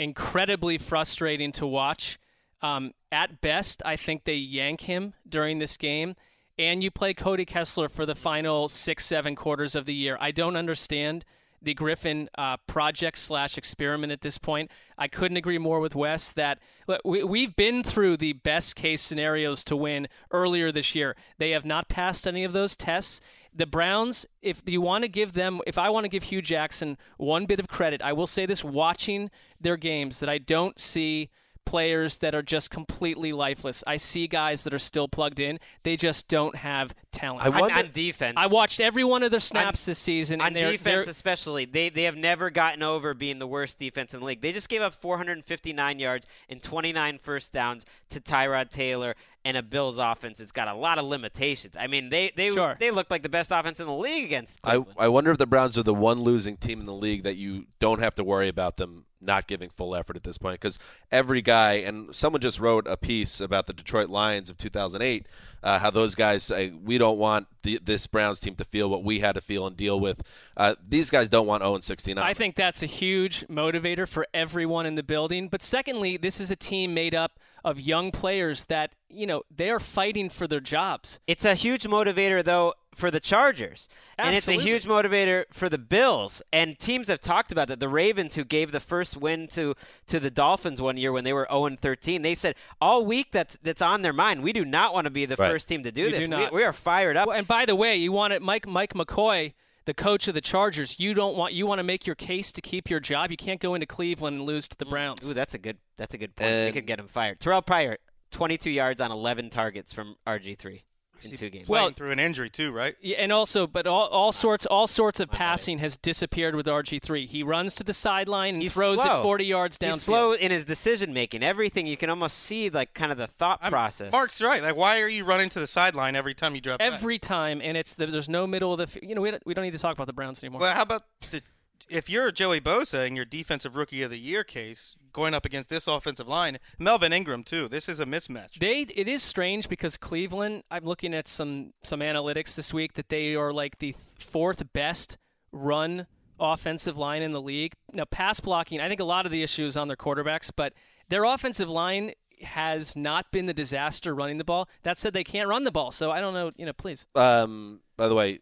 incredibly frustrating to watch. Um, at best, I think they yank him during this game. And you play Cody Kessler for the final six, seven quarters of the year. I don't understand the Griffin uh, project slash experiment at this point. I couldn't agree more with Wes that we, we've been through the best case scenarios to win earlier this year. They have not passed any of those tests. The Browns, if you want to give them, if I want to give Hugh Jackson one bit of credit, I will say this watching their games, that I don't see players that are just completely lifeless. I see guys that are still plugged in. They just don't have talent. I wonder, on, on defense. I watched every one of their snaps on, this season. On and they're, defense they're, especially. They they have never gotten over being the worst defense in the league. They just gave up four hundred fifty-nine yards and twenty-nine first downs to Tyrod Taylor and a Bills offense that's got a lot of limitations. I mean, they they, sure. they look like the best offense in the league against Cleveland. I, I wonder if the Browns are the one losing team in the league that you don't have to worry about them not giving full effort at this point, because every guy, and someone just wrote a piece about the Detroit Lions of two thousand eight, uh, how those guys say, we don't want the, this Browns team to feel what we had to feel and deal with. Uh, these guys don't want oh and sixteen. I think that's a huge motivator for everyone in the building. But secondly, this is a team made up of young players that, you know, they are fighting for their jobs. It's a huge motivator, though, for the Chargers. Absolutely. And it's a huge motivator for the Bills. And teams have talked about that. The Ravens, who gave the first win to to the Dolphins one year when they were oh and thirteen, they said all week that's that's on their mind. We do not want to be the right. first team to do we this. Do not. We, we are fired up. Well, and by the way, you want it, Mike Mike McCoy, the coach of the Chargers, you don't want you want to make your case to keep your job. You can't go into Cleveland and lose to the Browns. Ooh, that's a good that's a good point. And they could get him fired. Terrell Pryor, twenty-two yards on eleven targets from R G three. In two games. Well, through an injury too, right? Yeah, and also, but all, all sorts, all sorts of My passing body. has disappeared with R G three. He runs to the sideline and He's throws slow. it forty yards downfield. He's slow in his decision making. Everything you can almost see, like kind of the thought I'm, process. Mark's right. Like, why are you running to the sideline every time you drop? Every back? time, and it's the, there's no middle of the. You know, we don't, we don't need to talk about the Browns anymore. Well, how about the, if you're Joey Bosa in your defensive rookie of the year case? Going up against this offensive line, Melvin Ingram too. This is a mismatch. They it is strange because Cleveland. I'm looking at some some analytics this week that they are like the fourth best run offensive line in the league. Now pass blocking, I think a lot of the issue is on their quarterbacks, but their offensive line has not been the disaster running the ball. That said, they can't run the ball, so I don't know. You know, please. Um. By the way,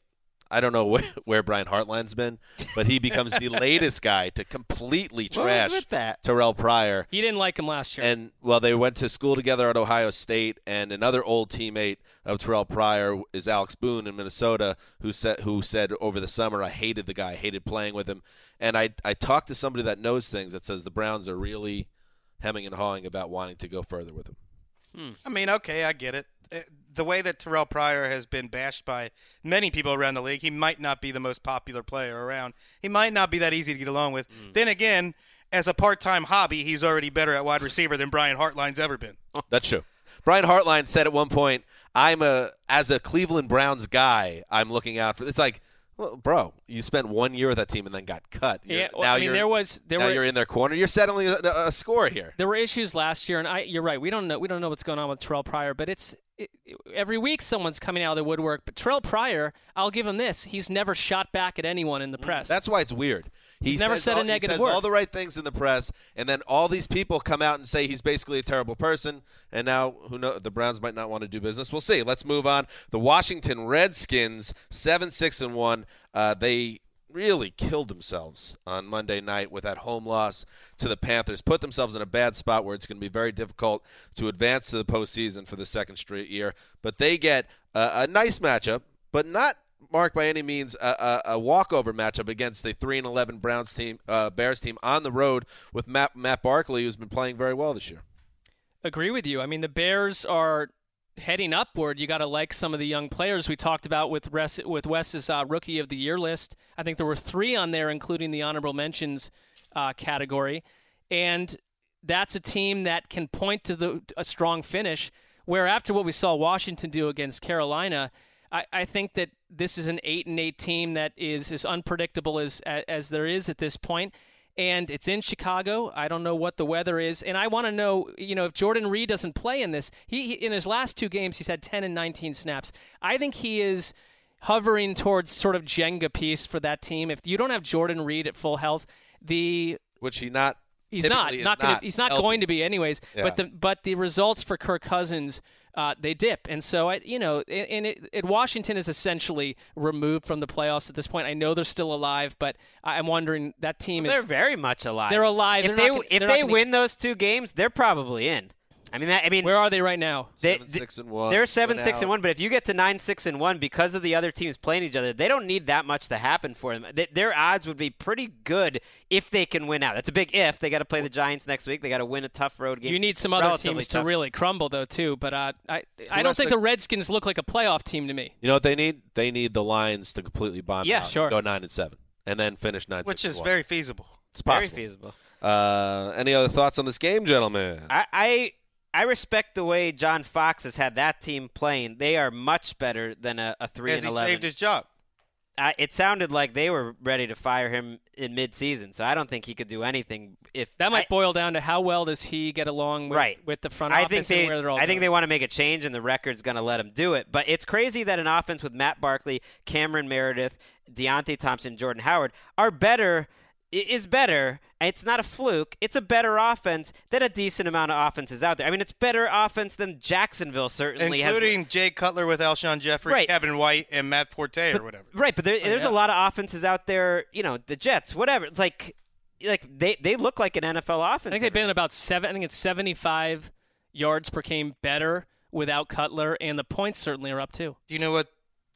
I don't know where, where Brian Hartline's been, but he becomes the latest guy to completely trash that? Terrell Pryor. He didn't like him last year. And, well, they went to school together at Ohio State, and another old teammate of Terrell Pryor is Alex Boone in Minnesota, who said, who said over the summer, I hated the guy, hated playing with him. And I, I talked to somebody that knows things that says the Browns are really hemming and hawing about wanting to go further with him. Hmm. I mean, okay, I get it. The way that Terrell Pryor has been bashed by many people around the league, he might not be the most popular player around. He might not be that easy to get along with. Mm. Then again, as a part-time hobby, he's already better at wide receiver than Brian Hartline's ever been. That's true. Brian Hartline said at one point, "I'm a as a Cleveland Browns guy, I'm looking out for." It's like, well, bro, you spent one year with that team and then got cut. You're, yeah, well, now I mean, you're, there was there now were, you're in their corner. You're settling a, a score here. There were issues last year, and I, you're right. We don't know. We don't know what's going on with Terrell Pryor, but it's. Every week someone's coming out of the woodwork, but Terrell Pryor, I'll give him this, he's never shot back at anyone in the press. That's why it's weird. He he's never said all, a negative he says word. All the right things in the press, and then all these people come out and say he's basically a terrible person, and now who knows, the Browns might not want to do business. We'll see. Let's move on. The Washington Redskins, seven six and one, uh, they really killed themselves on Monday night with that home loss to the Panthers, put themselves in a bad spot where it's going to be very difficult to advance to the postseason for the second straight year. But they get a, a nice matchup, but not, Mark, by any means a, a, a walkover matchup against the three and eleven Browns team, uh, Bears team on the road with Matt, Matt Barkley, who's been playing very well this year. Agree with you. I mean, the Bears are heading upward. You got to like some of the young players we talked about with Res- with Wes's uh, Rookie of the Year list. I think there were three on there, including the honorable mentions uh, category. And that's a team that can point to the a strong finish, where after what we saw Washington do against Carolina, I, I think that this is an eight and eight team that is as unpredictable as, as, as there is at this point. And it's in Chicago. I don't know what the weather is. And I want to know, you know, if Jordan Reed doesn't play in this, he, he in his last two games, he's had ten and nineteen snaps. I think he is hovering towards sort of Jenga piece for that team. If you don't have Jordan Reed at full health, the which he not he's not, not, gonna, not he's not healthy. going to be anyways. Yeah. But the but the results for Kirk Cousins uh, they dip. And so, I, you know, and it, it, Washington is essentially removed from the playoffs at this point. I know they're still alive, but I'm wondering that team well, is – They're very much alive. They're alive. If they're they, not, if they win be, those two games, they're probably in. I mean, that, I mean, where are they right now? They, seven, six, and one. They're seven, six, and one. But if you get to nine, six, and one, because of the other teams playing each other, they don't need that much to happen for them. They, their odds would be pretty good if they can win out. That's a big if. They got to play the Giants next week. They got to win a tough road game. You need some other teams tough. to really crumble, though, too. But uh, I, I don't think the, the Redskins look like a playoff team to me. You know what they need? They need the Lions to completely bomb yeah, out. Yeah, sure. Go nine and seven, and then finish nine. Which six, is one. Very feasible. It's possible. Very feasible. Uh, any other thoughts on this game, gentlemen? I. I I respect the way John Fox has had that team playing. They are much better than a, a three and eleven. Because he eleven. saved his job. Uh, it sounded like they were ready to fire him in midseason, so I don't think he could do anything. If That might I, boil down to how well does he get along with, right. with the front I office think they, and where they're all I going. think they want to make a change, and the record's going to let him do it. But it's crazy that an offense with Matt Barkley, Cameron Meredith, Deontay Thompson, Jordan Howard are better – is better, and it's not a fluke, it's a better offense than a decent amount of offenses out there. I mean, it's better offense than Jacksonville certainly has. Including Jay Cutler with Alshon Jeffrey, right. Kevin White, and Matt Forte but, or whatever. Right, but there, oh, there's yeah. a lot of offenses out there, you know, the Jets, whatever. It's like like they, they look like an N F L offense. I think they've been about seven, I think it's seventy-five yards per game better without Cutler, and the points certainly are up too. Do you know what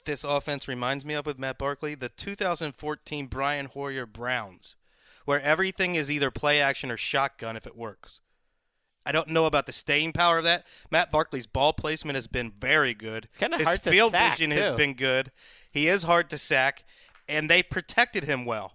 this offense reminds me of with Matt Barkley? The two thousand fourteen Brian Hoyer Browns, where everything is either play action or shotgun if it works. I don't know about the staying power of that. Matt Barkley's ball placement has been very good. It's kind of hard to sack, too. His field vision has been good. He is hard to sack, and they protected him well.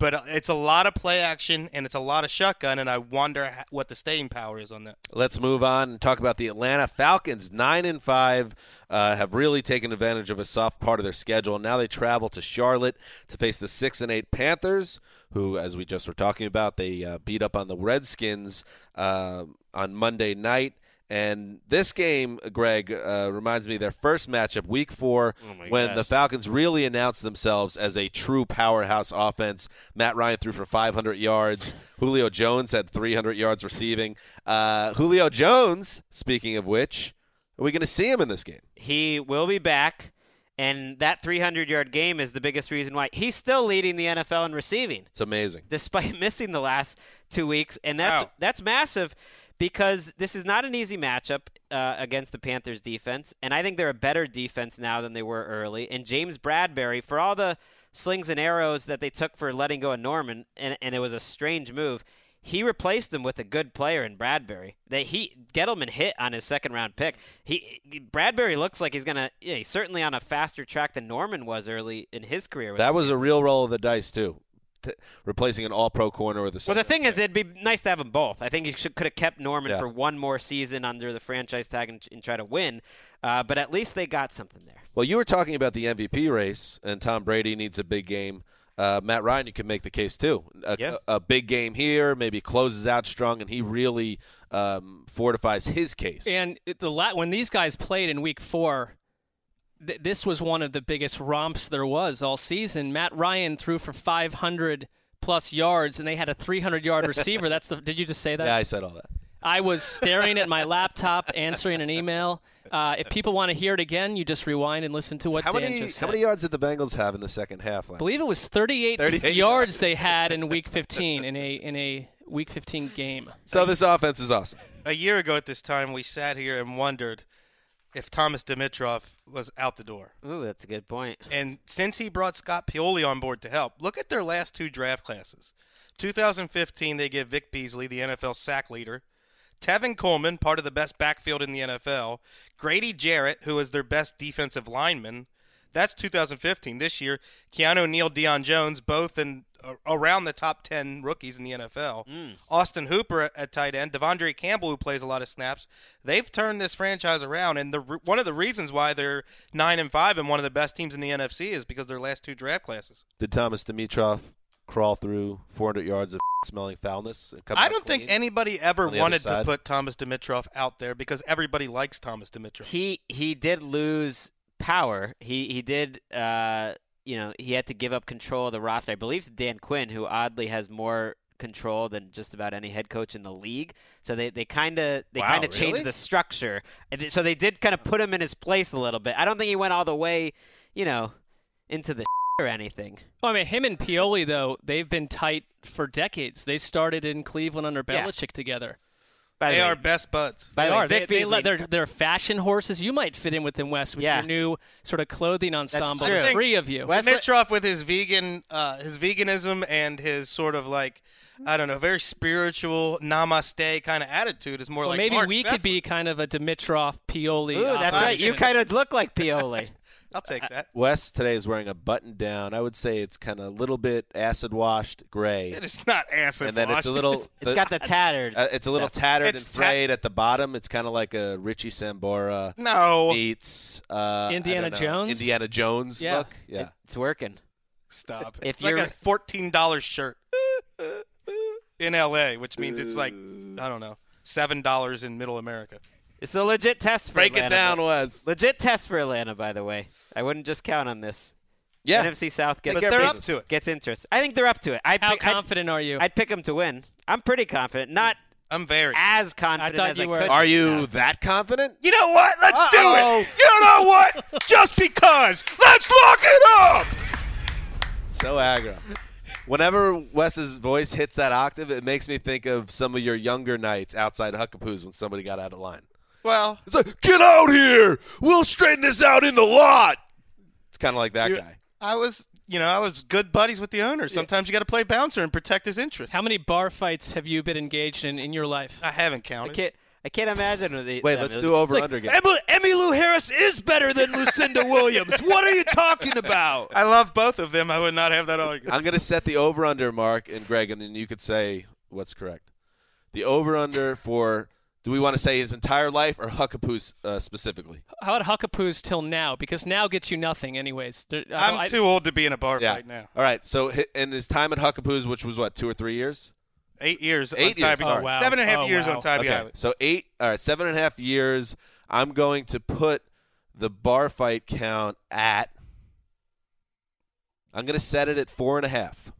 But it's a lot of play action, and it's a lot of shotgun, and I wonder what the staying power is on that. Let's move on and talk about the Atlanta Falcons. nine and five uh, have really taken advantage of a soft part of their schedule. Now they travel to Charlotte to face the six and eight Panthers, who, as we just were talking about, they uh, beat up on the Redskins uh, on Monday night. And this game, Greg, uh, reminds me of their first matchup, week four, oh when gosh. the Falcons really announced themselves as a true powerhouse offense. Matt Ryan threw for five hundred yards. Julio Jones had three hundred yards receiving. Uh, Julio Jones, speaking of which, are we going to see him in this game? He will be back. And that three hundred-yard game is the biggest reason why he's still leading the N F L in receiving. It's amazing. Despite missing the last two weeks. And that's wow. that's massive. Because this is not an easy matchup uh, against the Panthers defense, and I think they're a better defense now than they were early. And James Bradbury, for all the slings and arrows that they took for letting go of Norman, and, and it was a strange move, he replaced him with a good player in Bradbury. That he Gettleman hit on his second-round pick. He Bradbury looks like he's going to yeah, – he's certainly on a faster track than Norman was early in his career. That was a real roll of the dice, too. T- replacing an all-pro corner with a Well, the thing is, it'd be nice to have them both. I think you should, could have kept Norman yeah. for one more season under the franchise tag and, and try to win, uh, but at least they got something there. Well, you were talking about the M V P race, and Tom Brady needs a big game. Uh, Matt Ryan, you could make the case, too. A, yeah. a, a big game here, maybe closes out strong, and he really um, fortifies his case. And the la- when these guys played in week four, this was one of the biggest romps there was all season. Matt Ryan threw for five hundred plus yards, and they had a three hundred yard receiver. That's the. Did you just say that? Yeah, I said all that. I was staring at my laptop, answering an email. Uh, if people want to hear it again, you just rewind and listen to what how Dan many, just said. How many yards did the Bengals have in the second half? Last I believe it was thirty-eight, thirty-eight yards they had in Week fifteen in a in a Week fifteen game. So this offense is awesome. A year ago at this time, we sat here and wondered if Thomas Dimitroff was out the door. Ooh, that's a good point. And since he brought Scott Pioli on board to help, look at their last two draft classes. two thousand fifteen, they get Vic Beasley, the N F L sack leader. Tevin Coleman, part of the best backfield in the N F L. Grady Jarrett, who is their best defensive lineman. That's two thousand fifteen. This year, Keanu Neal, Deion Jones, both in uh, around the top ten rookies in the N F L. Mm. Austin Hooper at tight end. Devondre Campbell, who plays a lot of snaps. They've turned this franchise around, and the one of the reasons why they're nine and five and one of the best teams in the N F C is because of their last two draft classes. Did Thomas Dimitroff crawl through four hundred yards of smelling foulness? And come I don't think anybody ever wanted to put Thomas Dimitroff out there because everybody likes Thomas Dimitroff. He he did lose power. He he did, uh, you know, he had to give up control of the roster, I believe, to Dan Quinn, who oddly has more control than just about any head coach in the league. So they they kind of they wow, kind of really? changed the structure. And so they did kind of put him in his place a little bit. I don't think he went all the way, you know, into the or anything. Well, I mean, him and Pioli, though, they've been tight for decades. They started in Cleveland under Belichick yeah. together. By they the way, are best buds. By they the way, are. They, they let their, their fashion horses. You might fit in with them, Wes, with yeah. your new sort of clothing ensemble. The three of you. Wes Mitroff with his vegan, uh, his veganism and his sort of like, I don't know, very spiritual namaste kind of attitude is more well, like maybe Mark we Sessler. Could be kind of a Dimitroff Pioli. Ooh, that's right. You kind of look like Pioli. I'll take that. Wes today is wearing a button down. I would say it's kind of a little bit acid washed gray. It is not acid washed. And then it's a little. It's, the, it's got the tattered. Uh, it's a little tattered it's and frayed ta- at the bottom. It's kind of like a Richie Sambora. No. Beats. Uh, Indiana Jones. Indiana Jones yeah. look. Yeah. It, it's working. Stop. If it's you're... like a fourteen dollars shirt in L A, which means it's like, I don't know, seven dollars in middle America. It's a legit test for Break Atlanta. Break it down, Wes. Legit test for Atlanta, by the way. I wouldn't just count on this. Yeah. N F C South gets, they're up to it. gets interest. I think they're up to it. I'd How pick, confident I'd, are you? I'd pick them to win. I'm pretty confident. Not I'm very. as confident I as you I were. could. Are you no. that confident? You know what? Let's Uh-oh. do it. You know what? Just because. Let's lock it up. So aggro. Whenever Wes's voice hits that octave, it makes me think of some of your younger nights outside Huckapoo's when somebody got out of line. Well, it's like, get out here. We'll straighten this out in the lot. It's kind of like that guy. I was, you know, I was good buddies with the owner. Sometimes yeah. you got to play bouncer and protect his interests. How many bar fights have you been engaged in in your life? I haven't counted. I can't, I can't imagine. They, Wait, let's do over like, under again. Emily, Emmy Lou Harris is better than Lucinda Williams. What are you talking about? I love both of them. I would not have that argument. I'm going to set the over under, Mark and Greg, and then you could say what's correct. The over under for. Do we want to say his entire life or Huckapoo's uh, specifically? How about Huckapoo's till now? Because now gets you nothing anyways. There, I'm I, too old to be in a bar yeah. fight now. All right. So in his time at Huckapoo's, which was what, two or three years? Eight years. Eight on years. Tybee. Oh, wow. Seven and a half oh, years wow. on Tybee okay. Island. So eight. All right. Seven and a half years. I'm going to put the bar fight count at – I'm going to set it at four and a half.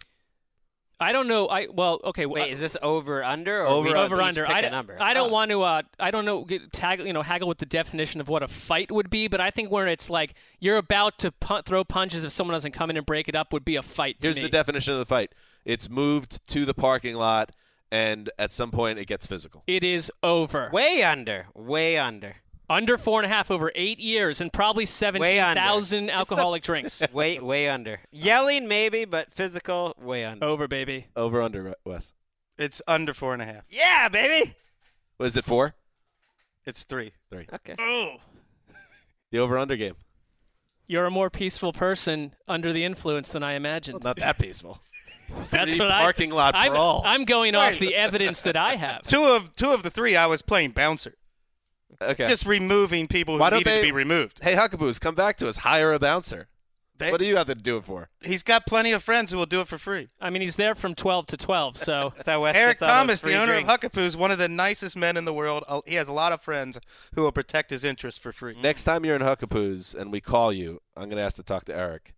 I don't know. I well, okay. Wait, I, is this over under or over we, under? We under. I, I don't oh. want to. Uh, I don't know. Get, tag, you know, haggle with the definition of what a fight would be, but I think where it's like you're about to punt, throw punches if someone doesn't come in and break it up would be a fight. To Here's me. the definition of the fight: it's moved to the parking lot, and at some point it gets physical. It is over. Way under. Way under. Under four and a half over eight years and probably seventeen thousand alcoholic drinks. Way, way under. Yelling maybe, but physical, way under. Over, baby. Over, under, Wes. It's under four and a half. Yeah, baby. Was it four? It's three. Three. Okay. Oh. The over-under game. You're a more peaceful person under the influence than I imagined. Well, not that peaceful. That's what parking I, lot I'm, brawls. I'm going right. off the evidence that I have. Two of two of the three, I was playing bouncer. Okay. Just removing people who needed they, to be removed. Hey, Huckaboo's, come back to us. Hire a bouncer. They, what do you have to do it for? He's got plenty of friends who will do it for free. I mean, he's there from twelve to twelve, so. That's how West Eric Thomas, the owner drinks. of Huckapoo's, one of the nicest men in the world. He has a lot of friends who will protect his interests for free. Next time you're in Huckapoo's and we call you, I'm going to ask to talk to Eric.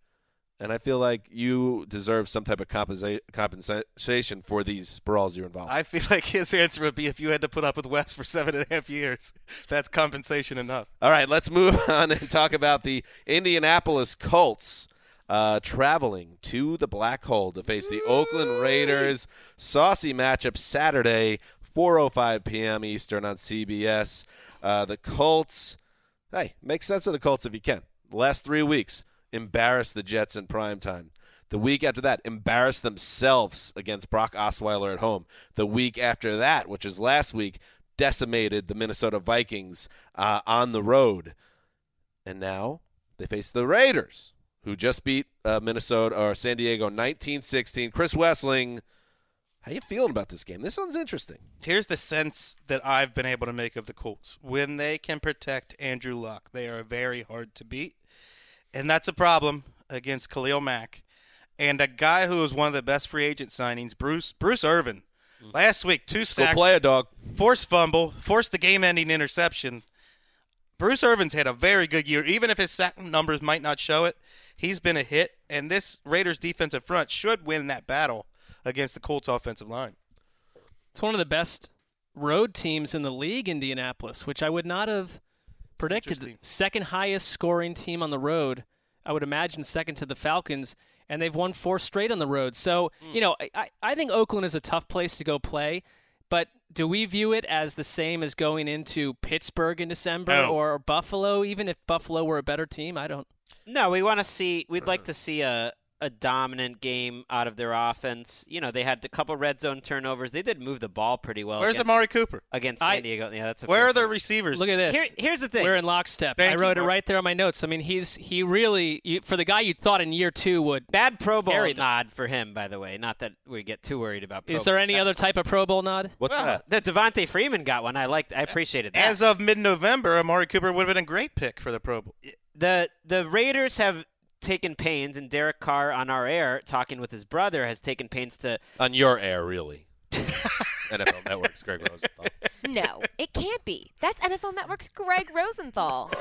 And I feel like you deserve some type of compensa- compensation for these brawls you're involved in. I feel like his answer would be if you had to put up with Wes for seven and a half years, that's compensation enough. All right, let's move on and talk about the Indianapolis Colts uh, traveling to the black hole to face the Oakland Raiders. Saucy matchup Saturday, four oh five p.m. Eastern on C B S. Uh, the Colts, hey, make sense of the Colts if you can. The last three weeks. Embarrassed the Jets in primetime. The week after that, embarrassed themselves against Brock Osweiler at home. The week after that, which is last week, decimated the Minnesota Vikings uh, on the road. And now they face the Raiders, who just beat uh, Minnesota or San Diego nineteen sixteen. Chris Wesseling, how you feeling about this game? This one's interesting. Here's the sense that I've been able to make of the Colts. When they can protect Andrew Luck, they are very hard to beat. And that's a problem against Khalil Mack. And a guy who was one of the best free agent signings, Bruce Bruce Irvin. Last week, two sacks. Go play a dog. Forced fumble. Forced the game-ending interception. Bruce Irvin's had a very good year. Even if his sack numbers might not show it, he's been a hit. And this Raiders defensive front should win that battle against the Colts offensive line. It's one of the best road teams in the league, Indianapolis, which I would not have predicted. The second highest scoring team on the road, I would imagine second to the Falcons, and they've won four straight on the road. So, mm. you know, I, I think Oakland is a tough place to go play, but do we view it as the same as going into Pittsburgh in December oh. or Buffalo, even if Buffalo were a better team? I don't. No, we want to see – we'd like to see a, a dominant game out of their offense. You know, they had a couple red zone turnovers. They did move the ball pretty well. Where's against, Amari Cooper? Against San I, Diego. Yeah, that's where are their receivers? Look at this. Here, here's the thing. We're in lockstep. Thank I wrote you, it right there on my notes. I mean, he's he really – for the guy you thought in year two would – Bad Pro Bowl nod them. For him, by the way. Not that we get too worried about Pro Bowl. Is there any That's other type of Pro Bowl nod? What's well, that? The Devontae Freeman got one. I liked. I appreciated that. As of mid-November, Amari Cooper would have been a great pick for the Pro Bowl. The the Raiders have taken pains, and Derek Carr on our air, talking with his brother, has taken pains to... On your air, really. N F L Network's Greg Rosenthal. No, it can't be. That's N F L Network's Greg Rosenthal. This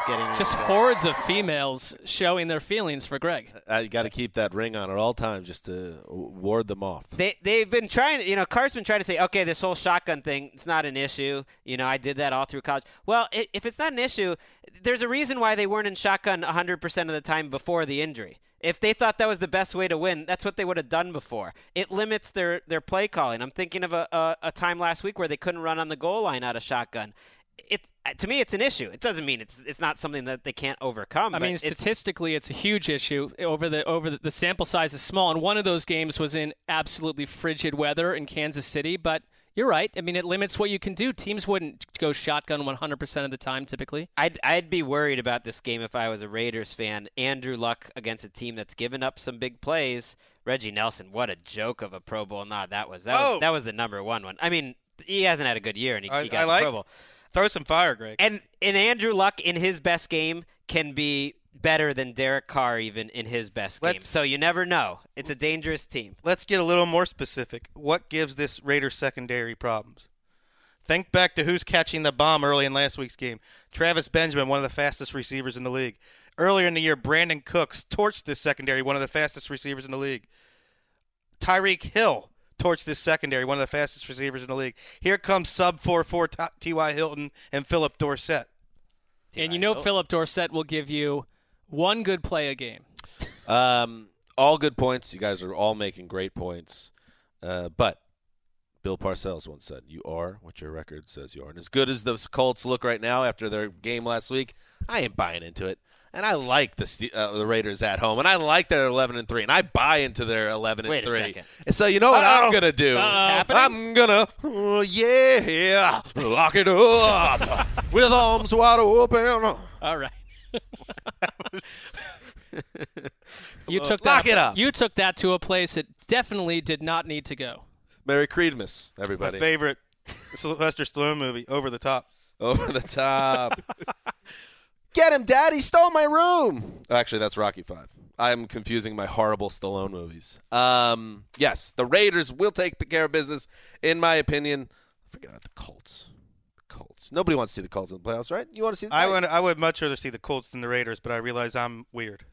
is getting just ridiculous. Hordes of females showing their feelings for Greg. I got to keep that ring on at all times just to ward them off. They, they've been trying... You know, Carr's been trying to say, okay, this whole shotgun thing, it's not an issue. You know, I did that all through college. Well, it, if it's not an issue, there's a reason why they weren't in shotgun one hundred percent of the time before the injury. If they thought that was the best way to win, that's what they would have done before. It limits their, their play calling. I'm thinking of a, a, a time last week where they couldn't run on the goal line out of shotgun. It to me, it's an issue. It doesn't mean it's it's not something that they can't overcome. I mean, statistically, it's, it's a huge issue. Over the over the, the sample size is small, and one of those games was in absolutely frigid weather in Kansas City. But you're right. I mean, it limits what you can do. Teams wouldn't go shotgun one hundred percent of the time typically. I'd I'd be worried about this game if I was a Raiders fan. Andrew Luck against a team that's given up some big plays. Reggie Nelson, what a joke of a Pro Bowl nod that was. That, oh. was, that was the number one one. I mean, he hasn't had a good year, and he, I, he got I like- Pro Bowl. Throw some fire, Greg. And and Andrew Luck in his best game can be better than Derek Carr even in his best let's, game. So you never know. It's a dangerous team. Let's get a little more specific. What gives this Raiders secondary problems? Think back to who's catching the bomb early in last week's game. Travis Benjamin, one of the fastest receivers in the league. Earlier in the year, Brandon Cooks torched this secondary, one of the fastest receivers in the league. Tyreek Hill torched this secondary, one of the fastest receivers in the league. Here comes sub four four T Y Hilton and Philip Dorsett. And you know Philip Dorsett will give you one good play a game. Um, all good points. You guys are all making great points. Uh, but Bill Parcells once said, you are what your record says you are. And as good as those Colts look right now after their game last week, I ain't buying into it. And I like the uh, the Raiders at home, and I like their eleven and three, and I buy into their eleven and three. Wait a second. And so you know what Uh-oh. I'm gonna do? Uh-oh. I'm gonna, oh, yeah, lock it up with arms wide open. All right. you took that. Lock it up. You took that to a place it definitely did not need to go. Merry Creedmas, everybody. My favorite Sylvester Stallone movie, Over the Top. Over the Top. Get him, Dad. He stole my room. Actually, that's Rocky Five. I'm confusing my horrible Stallone movies. Um, yes, the Raiders will take care of business, in my opinion. Forget about the Colts. The Colts. Nobody wants to see the Colts in the playoffs, right? You want to see the I would, I would much rather see the Colts than the Raiders, but I realize I'm weird.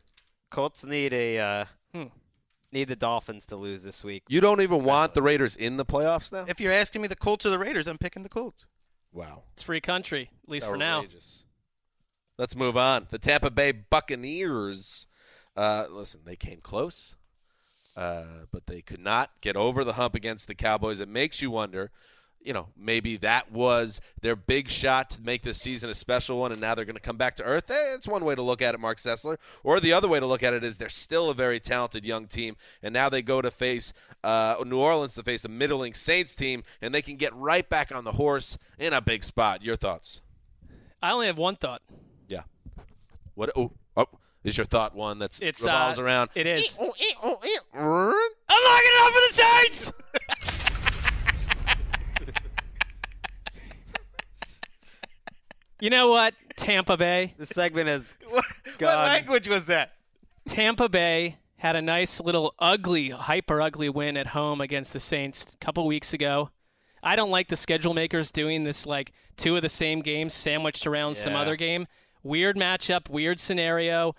Colts need a uh, hmm. need the Dolphins to lose this week. You don't even want the Raiders in the playoffs now? If you're asking me the Colts or the Raiders, I'm picking the Colts. Wow. It's free country, at least for now. Let's move on. The Tampa Bay Buccaneers, uh, listen, they came close, uh, but they could not get over the hump against the Cowboys. It makes you wonder, you know, maybe that was their big shot to make this season a special one, and now they're going to come back to earth. Hey, that's one way to look at it, Mark Sessler. Or the other way to look at it is they're still a very talented young team, and now they go to face uh, New Orleans to face a middling Saints team, and they can get right back on the horse in a big spot. Your thoughts? I only have one thought. Yeah. What? Oh, oh, is your thought one that revolves uh, around? It is. I'm locking it up for the Saints! You know what, Tampa Bay? This segment is what, what language was that? Tampa Bay had a nice little ugly, hyper ugly win at home against the Saints a couple weeks ago. I don't like the schedule makers doing this, like, two of the same games sandwiched around yeah. some other game. Weird matchup, weird scenario.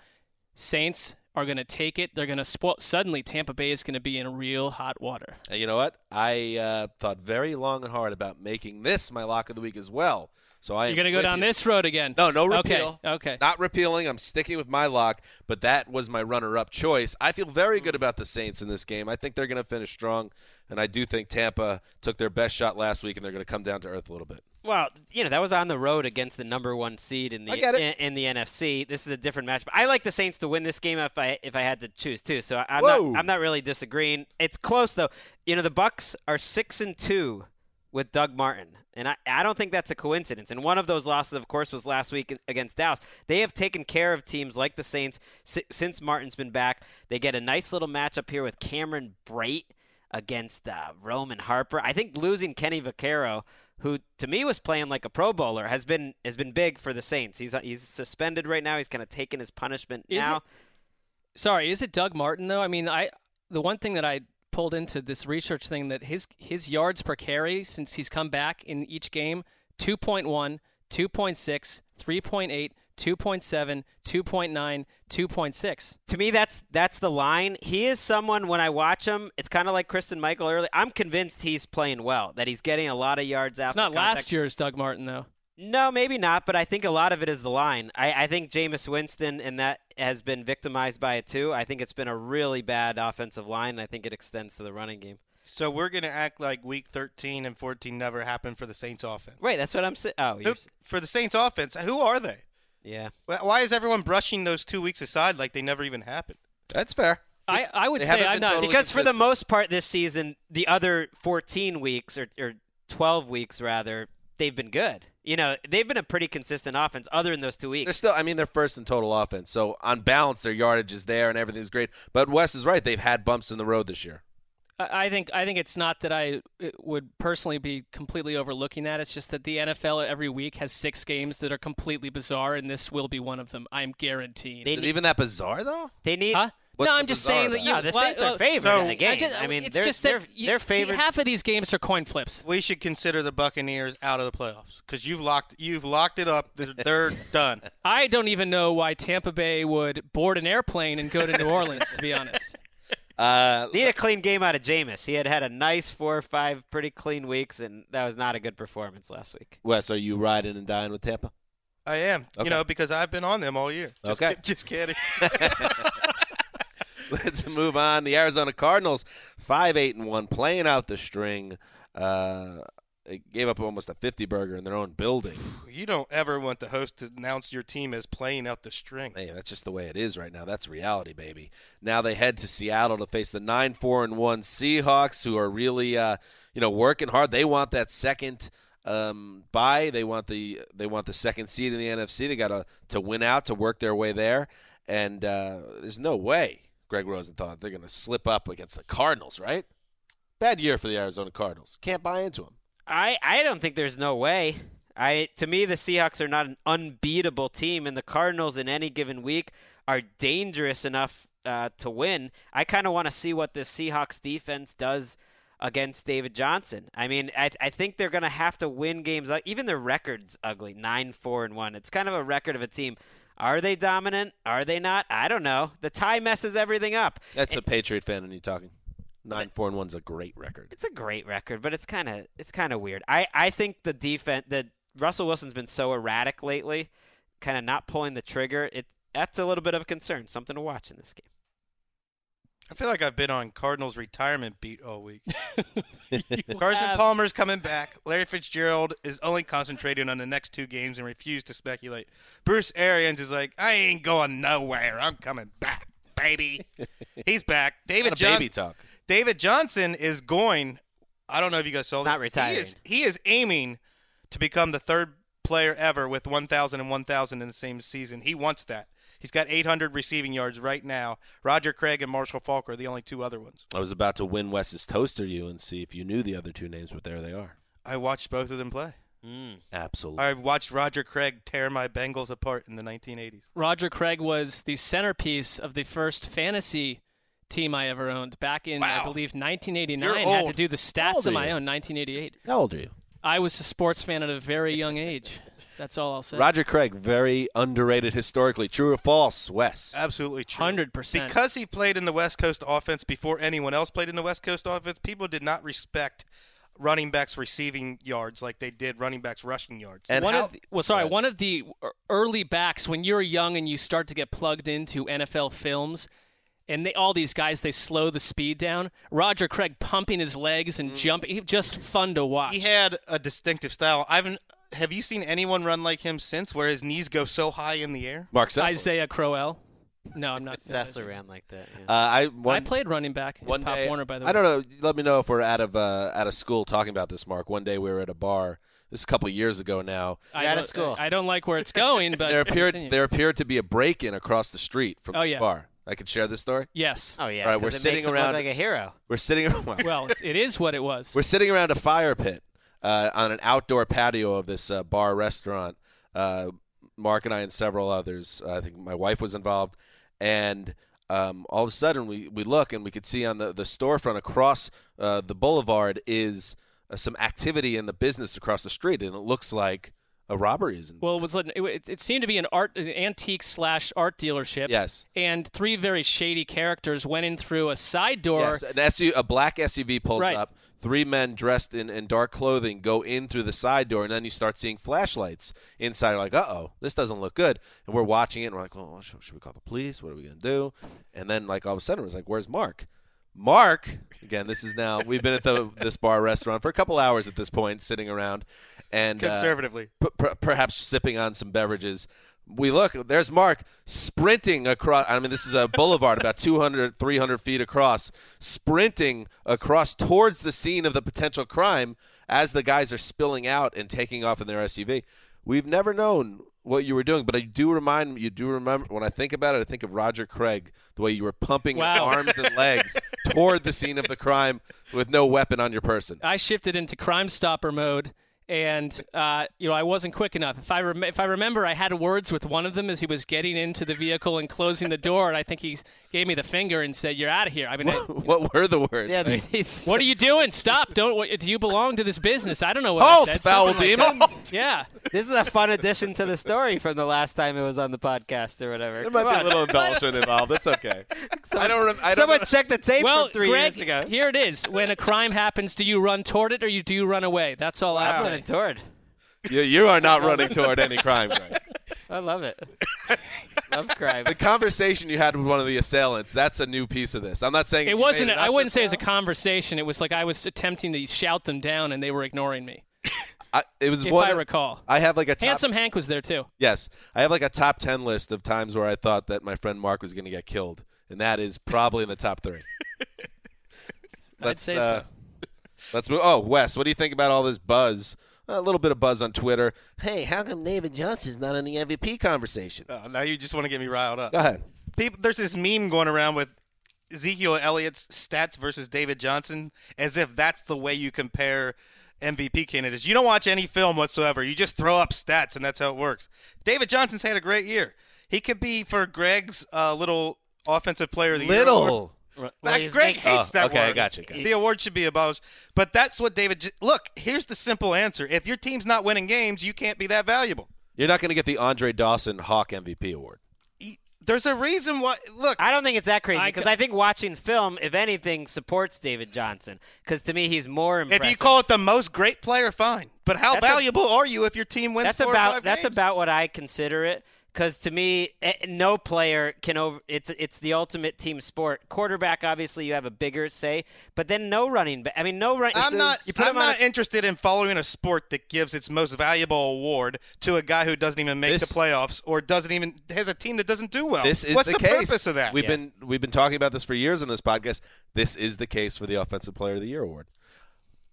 Saints are going to take it. They're going to spoil. Suddenly, Tampa Bay is going to be in real hot water. And you know what? I uh, thought very long and hard about making this my lock of the week as well. So I You're going to go down you. this road again. No, no repeal. Okay. okay. Not repealing. I'm sticking with my lock, but that was my runner-up choice. I feel very good about the Saints in this game. I think they're going to finish strong, and I do think Tampa took their best shot last week, and they're going to come down to earth a little bit. Well, you know, that was on the road against the number one seed in the in, in the N F C. This is a different matchup. I like the Saints to win this game if I if I had to choose too. So I'm Whoa. not I'm not really disagreeing. It's close though. You know, the Bucs are six and two with Doug Martin. And I, I don't think that's a coincidence. And one of those losses, of course, was last week against Dallas. They have taken care of teams like the Saints si- since Martin's been back. They get a nice little matchup here with Cameron Brate against uh, Roman Harper. I think losing Kenny Vaccaro, who to me was playing like a Pro Bowler, has been has been big for the Saints. He's he's suspended right now. He's kind of taking his punishment is now. It, sorry, is it Doug Martin, though? I mean, I the one thing that I – pulled into this research thing that his his yards per carry since he's come back in each game, two point one, two point six, three point eight, two point seven, two point nine, two point six. To me, that's that's the line. He is someone, when I watch him, it's kind of like Kristen Michael earlier. I'm convinced he's playing well, that he's getting a lot of yards out. It's not contact. Last year's Doug Martin, though. No, maybe not, but I think a lot of it is the line. I, I think Jameis Winston and that has been victimized by it too. I think it's been a really bad offensive line, and I think it extends to the running game. So we're going to act like Week thirteen and fourteen never happened for the Saints offense. Right, that's what I'm saying. Oh, who, for the Saints offense, who are they? Yeah. Why is everyone brushing those two weeks aside like they never even happened? That's fair. I, I would they say I'm not. Totally because consistent. For the most part this season, the other fourteen weeks, or, or twelve weeks rather, they've been good. You know, they've been a pretty consistent offense other than those two weeks. They're still, I mean, they're first in total offense. So, on balance, their yardage is there and everything's great. But Wes is right. They've had bumps in the road this year. I think I think it's not that I would personally be completely overlooking that. It's just that the N F L every week has six games that are completely bizarre, and this will be one of them. I'm guaranteeing. Is it even that bizarre, though? They need huh? – What's no, I'm just saying that you, no, the Saints well, are favored so, in the game. I, just, I mean, it's they're, just that they're, they're favored. Half of these games are coin flips. We should consider the Buccaneers out of the playoffs because you've locked you've locked it up. They're, they're done. I don't even know why Tampa Bay would board an airplane and go to New Orleans, to be honest. Uh, Need a clean game out of Jameis. He had had a nice four or five pretty clean weeks, and that was not a good performance last week. Wes, are you riding and dying with Tampa? I am, okay. You know, because I've been on them all year. Just, okay. Just kidding. Let's move on. The Arizona Cardinals, five eight and one, playing out the string. Uh, they gave up almost a fifty-burger in their own building. You don't ever want the host to announce your team as playing out the string. Hey, that's just the way it is right now. That's reality, baby. Now they head to Seattle to face the nine four and one Seahawks, who are really uh, you know, working hard. They want that second um, bye. They want the they want the second seed in the N F C. They got to to win out to work their way there, and uh, there's no way Greg Rosenthal, they're going to slip up against the Cardinals, right? Bad year for the Arizona Cardinals. Can't buy into them. I, I don't think there's no way. I To me, the Seahawks are not an unbeatable team, and the Cardinals in any given week are dangerous enough uh, to win. I kind of want to see what this Seahawks defense does against David Johnson. I mean, I, I think they're going to have to win games. Even their record's ugly, nine four and one. It's kind of a record of a team. Are they dominant? Are they not? I don't know. The tie messes everything up. That's it, a Patriot fan in you talking. nine four and one's a great record. It's a great record, but it's kind of it's kind of weird. I, I think the defense, the Russell Wilson's been so erratic lately, kind of not pulling the trigger. It that's a little bit of a concern. Something to watch in this game. I feel like I've been on Cardinals retirement beat all week. Carson have. Palmer's coming back. Larry Fitzgerald is only concentrating on the next two games and refused to speculate. Bruce Arians is like, I ain't going nowhere. I'm coming back, baby. He's back. David Johnson. Baby talk. David Johnson is going. I don't know if you guys saw that. Not retiring. He is, he is aiming to become the third player ever with one thousand and one thousand in the same season. He wants that. He's got eight hundred receiving yards right now. Roger Craig and Marshall Faulk are the only two other ones. I was about to win Wes's toaster you and see if you knew the other two names, but there they are. I watched both of them play. Mm. Absolutely. I watched Roger Craig tear my Bengals apart in the nineteen eighties. Roger Craig was the centerpiece of the first fantasy team I ever owned back in, wow. I believe, nineteen eighty-nine. I had to do the stats of my own, nineteen eighty-eight. How old are you? I was a sports fan at a very young age. That's all I'll say. Roger Craig, very underrated historically. True or false, Wes? Absolutely true. one hundred percent. Because he played in the West Coast offense before anyone else played in the West Coast offense, people did not respect running backs receiving yards like they did running backs rushing yards. And one how, of the, well, sorry, one of the early backs, when you're young and you start to get plugged into N F L films, and they, all these guys, they slow the speed down. Roger Craig pumping his legs and mm. jumping, just fun to watch. He had a distinctive style. I haven't, have you seen anyone run like him since, where his knees go so high in the air? Mark Sessler. Isaiah Crowell. No, I'm not. Sessler ran like that. Yeah. Uh, I one, I played running back in Pop day, Warner, by the way. I don't know. Let me know if we're out of uh, out of school talking about this, Mark. One day we were at a bar. This is a couple of years ago now. I, out of school. I don't like where it's going, but there appeared continue. there appeared to be a break-in across the street from oh, the yeah. bar. I could share this story? Yes. Oh, yeah. All right, we're it sitting makes around. Him look like a hero. We're sitting around. Well, it is what it was. We're sitting around a fire pit uh, on an outdoor patio of this uh, bar restaurant. Uh, Mark and I and several others. Uh, I think my wife was involved. And um, all of a sudden, we, we look and we could see on the, the storefront across uh, the boulevard is uh, some activity in the business across the street. And it looks like a robbery is involved. Well, it was. It, it seemed to be an art, an antique slash art dealership. Yes. And three very shady characters went in through a side door. Yes, an S U V, a black S U V pulls right. up. Three men dressed in, in dark clothing go in through the side door, and then you start seeing flashlights inside. You're like, uh-oh, this doesn't look good. And we're watching it, and we're like, oh, should we call the police? What are we going to do? And then, like, all of a sudden, it was like, where's Mark? Mark, again, this is now, we've been at the this bar restaurant for a couple hours at this point, sitting around. And, conservatively, uh, p- p- perhaps sipping on some beverages. We look, there's Mark sprinting across. I mean, this is a boulevard about two hundred, three hundred feet across, sprinting across towards the scene of the potential crime as the guys are spilling out and taking off in their S U V. We've never known what you were doing, but I do remind you do remember when I think about it, I think of Roger Craig, the way you were pumping wow. your arms and legs toward the scene of the crime with no weapon on your person. I shifted into Crime Stopper mode. And, uh, you know, I wasn't quick enough. If I rem- if I remember, I had words with one of them as he was getting into the vehicle and closing the door. And I think he gave me the finger and said, you're out of here. I mean, What, I, what were the words? Yeah, like, what are you doing? Stop. Don't. What, do you belong to this business? I don't know what halt, I said. Foul like demon. Halt. Yeah. This is a fun addition to the story from the last time it was on the podcast or whatever. There might Come be on. a little embellishment involved. That's okay. So, I don't. Rem- I don't someone rem- checked the tape well, from three Greg, years ago. Here it is. When a crime happens, do you run toward it or you do you run away? That's all wow. I say. Toward. You, you are not running toward any crime, Greg. I love it. Love crime. The conversation you had with one of the assailants, that's a new piece of this. I'm not saying it wasn't. It I wouldn't say now. It was a conversation. It was like I was attempting to shout them down, and they were ignoring me. I, it was if one, I recall. I have like a top, Handsome Hank was there, too. Yes. I have like a top ten list of times where I thought that my friend Mark was going to get killed, and that is probably in the top three. Let's, I'd say uh, so. Let's move. Oh, Wes, what do you think about all this buzz? A little bit of buzz on Twitter. Hey, how come David Johnson's not in the M V P conversation? Uh, now you just want to get me riled up. Go ahead. People, there's this meme going around with Ezekiel Elliott's stats versus David Johnson, as if that's the way you compare M V P candidates. You don't watch any film whatsoever. You just throw up stats, and that's how it works. David Johnson's had a great year. He could be for Greg's uh, little offensive player of the little. year. Little. Well, Greg making, hates oh, that okay, award. I got you, got you. The award should be abolished. But that's what David – look, here's the simple answer. If your team's not winning games, you can't be that valuable. You're not going to get the Andre Dawson Hawk M V P award. He, there's a reason why – look. I don't think it's that crazy because I, I think watching film, if anything, supports David Johnson because to me he's more impressive. If you call it the most great player, fine. But how that's valuable a, are you if your team wins that's four about, or five That's games? About what I consider it. Because to me, no player can over. It's it's the ultimate team sport. Quarterback, obviously, you have a bigger say, but then no running back. I mean, no running. I'm not. You put I'm not a, interested in following a sport that gives its most valuable award to a guy who doesn't even make this, the playoffs or doesn't even has a team that doesn't do well. This is What's the, the case. purpose of that? We've yeah. been we've been talking about this for years on this podcast. This is the case for the Offensive Player of the Year award.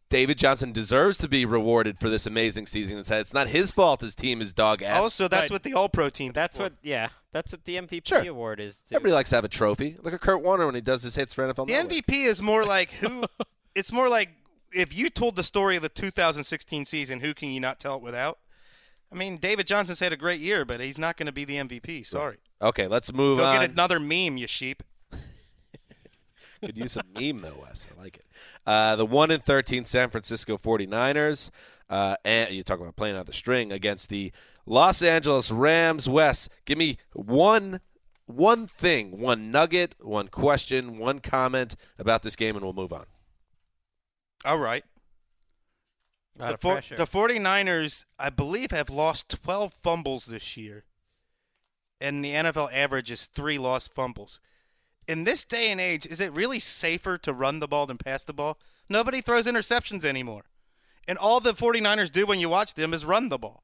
David Johnson deserves to be rewarded for this amazing season. It's not his fault his team is dog-ass. Also, that's right. what the All-Pro team. That's what, yeah, that's what the M V P sure. award is. Too. Everybody likes to have a trophy. Look at Kurt Warner when he does his hits for N F L. The Network. M V P is more like who? It's more like if you told the story of the two thousand sixteen season, who can you not tell it without? I mean, David Johnson's had a great year, but he's not going to be the M V P. Sorry. Okay, let's move Go on. Go get another meme, you sheep. Could use a meme, though, Wes. I like it. Uh, the one and thirteen San Francisco forty-niners Uh, and you talk about playing on the string against the Los Angeles Rams. Wes, give me one, one thing, one nugget, one question, one comment about this game, and we'll move on. All right. The, for, the 49ers, I believe, have lost twelve fumbles this year, and the N F L average is three lost fumbles. In this day and age, is it really safer to run the ball than pass the ball? Nobody throws interceptions anymore, and all the 49ers do when you watch them is run the ball.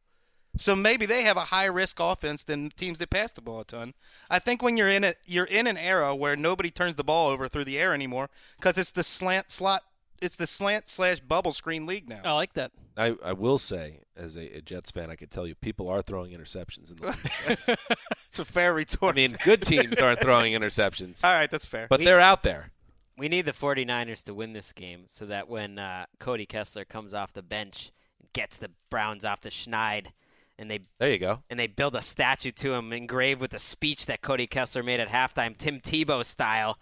So maybe they have a high-risk offense than teams that pass the ball a ton. I think when you're in a, you're in an era where nobody turns the ball over through the air anymore because it's the slant slot. It's the slant slash bubble screen league now. I like that. I, I will say, as a, a Jets fan, I can tell you people are throwing interceptions in the league. That's, that's a fair retort. I mean, good teams aren't throwing interceptions. All right, that's fair. But we, they're out there. We need the 49ers to win this game so that when uh, Cody Kessler comes off the bench, gets the Browns off the schneid, and they there you go, and they build a statue to him engraved with a speech that Cody Kessler made at halftime, Tim Tebow style.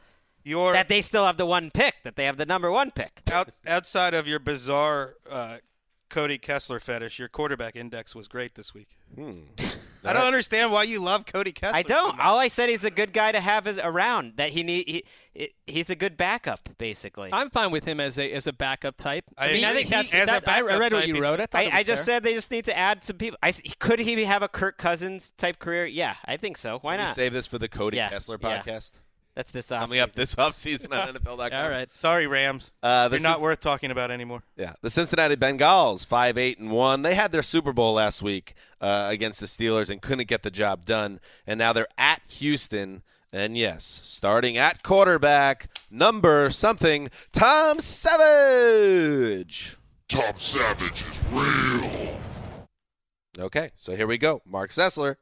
Your, that they still have the one pick, that they have the number one pick. Out, outside of your bizarre uh, Cody Kessler fetish, your quarterback index was great this week. Hmm. I don't understand why you love Cody Kessler. I don't. All I said he's a good guy to have is around, that he need he, he's a good backup, basically. I'm fine with him as a as a backup type. I, I mean, he, I think that's he, that, I read what you wrote. I, I, I just said they just need to add some people. I, could he have a Kirk Cousins type career? Yeah, I think so. Why Can not? We save this for the Cody yeah, Kessler podcast. Yeah. That's this offseason. Coming up this offseason on N F L dot com. All right. Sorry, Rams. Uh, They're Cin- not worth talking about anymore. Yeah. The Cincinnati Bengals, five eight and one. They had their Super Bowl last week uh, against the Steelers and couldn't get the job done. And now they're at Houston. And, yes, starting at quarterback, number something, Tom Savage. Tom Savage is real. Okay. So here we go. Mark Sessler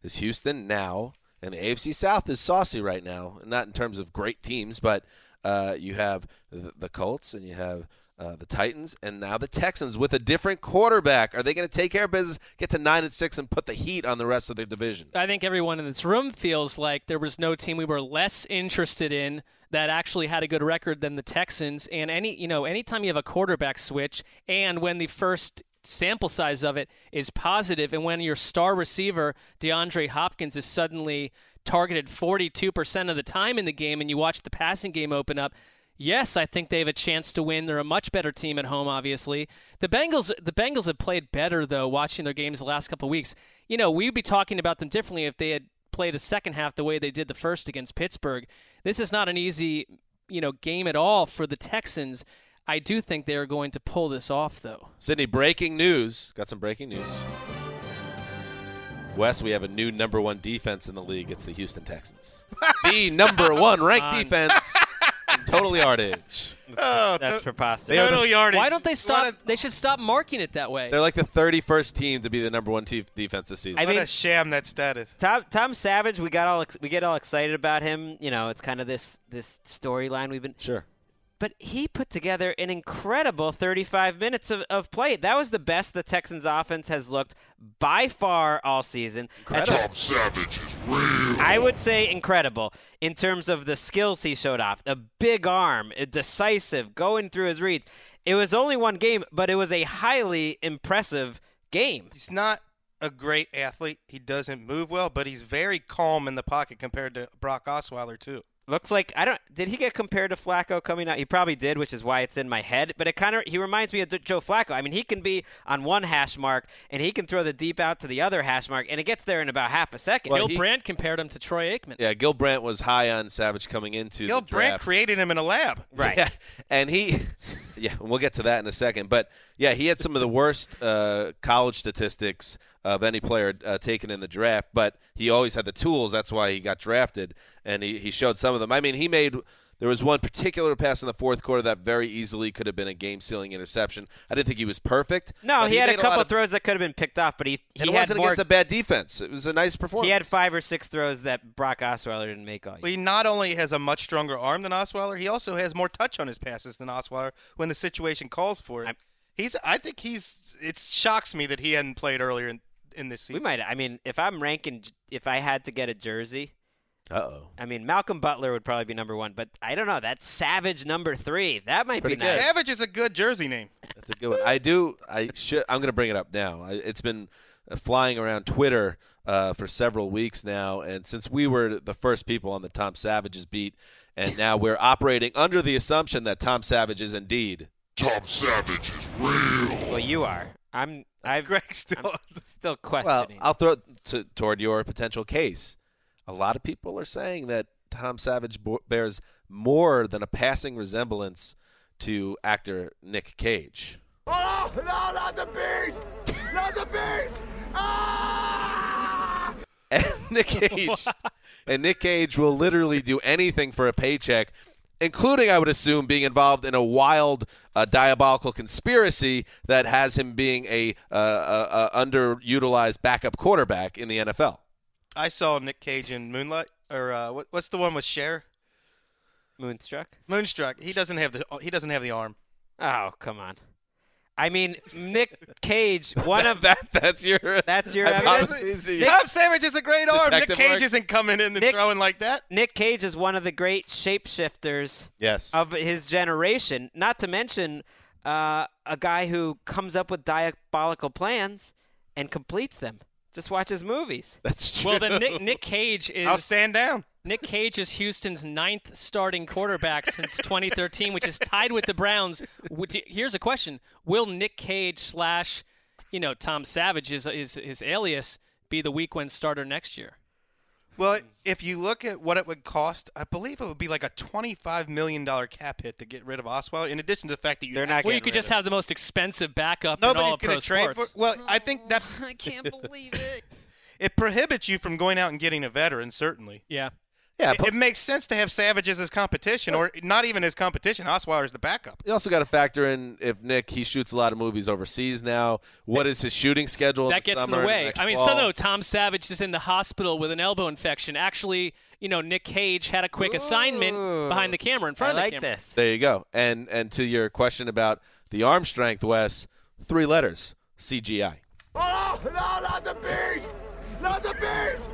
is Houston now. And the A F C South is saucy right now, not in terms of great teams, but uh, you have the, the Colts and you have uh, the Titans and now the Texans with a different quarterback. Are they going to take care of business, get to nine and six, and put the heat on the rest of the division? I think everyone in this room feels like there was no team we were less interested in that actually had a good record than the Texans. And any, you know, anytime you have a quarterback switch, and when the first sample size of it is positive, and when your star receiver DeAndre Hopkins is suddenly targeted forty-two percent of the time in the game and you watch the passing game open up, yes, I think they have a chance to win. They're a much better team at home, obviously. The Bengals the Bengals have played better, though, watching their games the last couple of weeks. You know, we'd be talking about them differently if they had played a second half the way they did the first against Pittsburgh. This is not an easy, you know, game at all for the Texans. I do think they are going to pull this off, though. Sydney, breaking news. Got some breaking news. Wes, we have a new number one defense in the league. It's the Houston Texans. The number one ranked on. defense in total yardage. Oh, that's to- preposterous. Total yardage. Why don't they stop? A, they should stop marking it that way. They're like the thirty-first team to be the number one te- defense this season. I what mean, a sham that status. Tom, Tom Savage, we got all ex- we get all excited about him. You know, it's kind of this this storyline we've been sure. But he put together an incredible thirty-five minutes of, of play. That was the best the Texans' offense has looked by far all season. Tom Savage is real. I would say incredible in terms of the skills he showed off. A big arm, a decisive, going through his reads. It was only one game, but it was a highly impressive game. He's not a great athlete. He doesn't move well, but he's very calm in the pocket compared to Brock Osweiler, too. Looks like I don't. Did he get compared to Flacco coming out? He probably did, which is why it's in my head. But it kind of he reminds me of Joe Flacco. I mean, he can be on one hash mark and he can throw the deep out to the other hash mark, and it gets there in about half a second. Well, Gil he, Brandt compared him to Troy Aikman. Yeah, Gil Brandt was high on Savage coming into Gil the draft. Gil Brandt created him in a lab, right? Yeah, and he, yeah, we'll get to that in a second. But yeah, he had some of the worst uh, college statistics of any player uh, taken in the draft, but he always had the tools. That's why he got drafted, and he, he showed some of them. I mean, he made – there was one particular pass in the fourth quarter that very easily could have been a game-sealing interception. I didn't think he was perfect. No, he, he had a couple a of throws that could have been picked off, but he, he it wasn't more, against a bad defense. It was a nice performance. He had five or six throws that Brock Osweiler didn't make all year. Well, he not only has a much stronger arm than Osweiler, he also has more touch on his passes than Osweiler when the situation calls for it. I'm, he's. I think he's – it shocks me that he hadn't played earlier in in this season. We might. I mean, if I'm ranking, if I had to get a jersey, Uh-oh. I mean, Malcolm Butler would probably be number one, but I don't know. That's Savage number three. That might Pretty be good. Nice. Savage is a good jersey name. That's a good one. I do. I should. I'm going to bring it up now. I, it's been flying around Twitter uh, for several weeks now, and since we were the first people on the Tom Savage's beat, and now we're operating under the assumption that Tom Savage is indeed. Tom Savage is real. Well, you are. I'm. I've. Greg's still I'm still questioning. Well, I'll throw it to, toward your potential case. A lot of people are saying that Tom Savage bears more than a passing resemblance to actor Nick Cage. Oh, no, not the beast! Not the beast! Ah! And Nick Cage. and Nick Cage will literally do anything for a paycheck, including, I would assume, being involved in a wild, uh, diabolical conspiracy that has him being a uh, uh, uh, underutilized backup quarterback in the N F L. I saw Nick Cage in Moonlight, or uh, what, what's the one with Cher? Moonstruck. Moonstruck. He doesn't have the he doesn't have the arm. Oh, come on! I mean, Nick Cage. One that, of that. That's your. That's your. Tom Savage is a great arm. Nick Cage Mark. isn't coming in and Nick, throwing like that. Nick Cage is one of the great shapeshifters. Yes. Of his generation. Not to mention uh, a guy who comes up with diabolical plans and completes them. Just watch his movies. That's true. Well, then Nick, Nick Cage is. I'll stand down. Nick Cage is Houston's ninth starting quarterback since twenty thirteen, which is tied with the Browns. Here's a question: will Nick Cage slash, you know, Tom Savage is is his alias be the week one starter next year? Well, if you look at what it would cost, I believe it would be like a twenty-five million dollars cap hit to get rid of Osweiler, in addition to the fact that you They're not Well, you could just have the most expensive backup Nobody's in all of pro trade sports. For, well, oh, I think that – I can't believe it. It prohibits you from going out and getting a veteran, certainly. Yeah. Yeah, it, it makes sense to have Savage as his competition, or not even his competition. Osweiler's the backup. You also got to factor in if Nick, he shoots a lot of movies overseas now. What is his shooting schedule? That gets in the way. I mean, so no, Tom Savage is in the hospital with an elbow infection. Actually, you know, Nick Cage had a quick Ooh. assignment behind the camera, in front I of the like camera. This. There you go. And and to your question about the arm strength, Wes, three letters: C G I. Oh no, not the beast! Not the beast!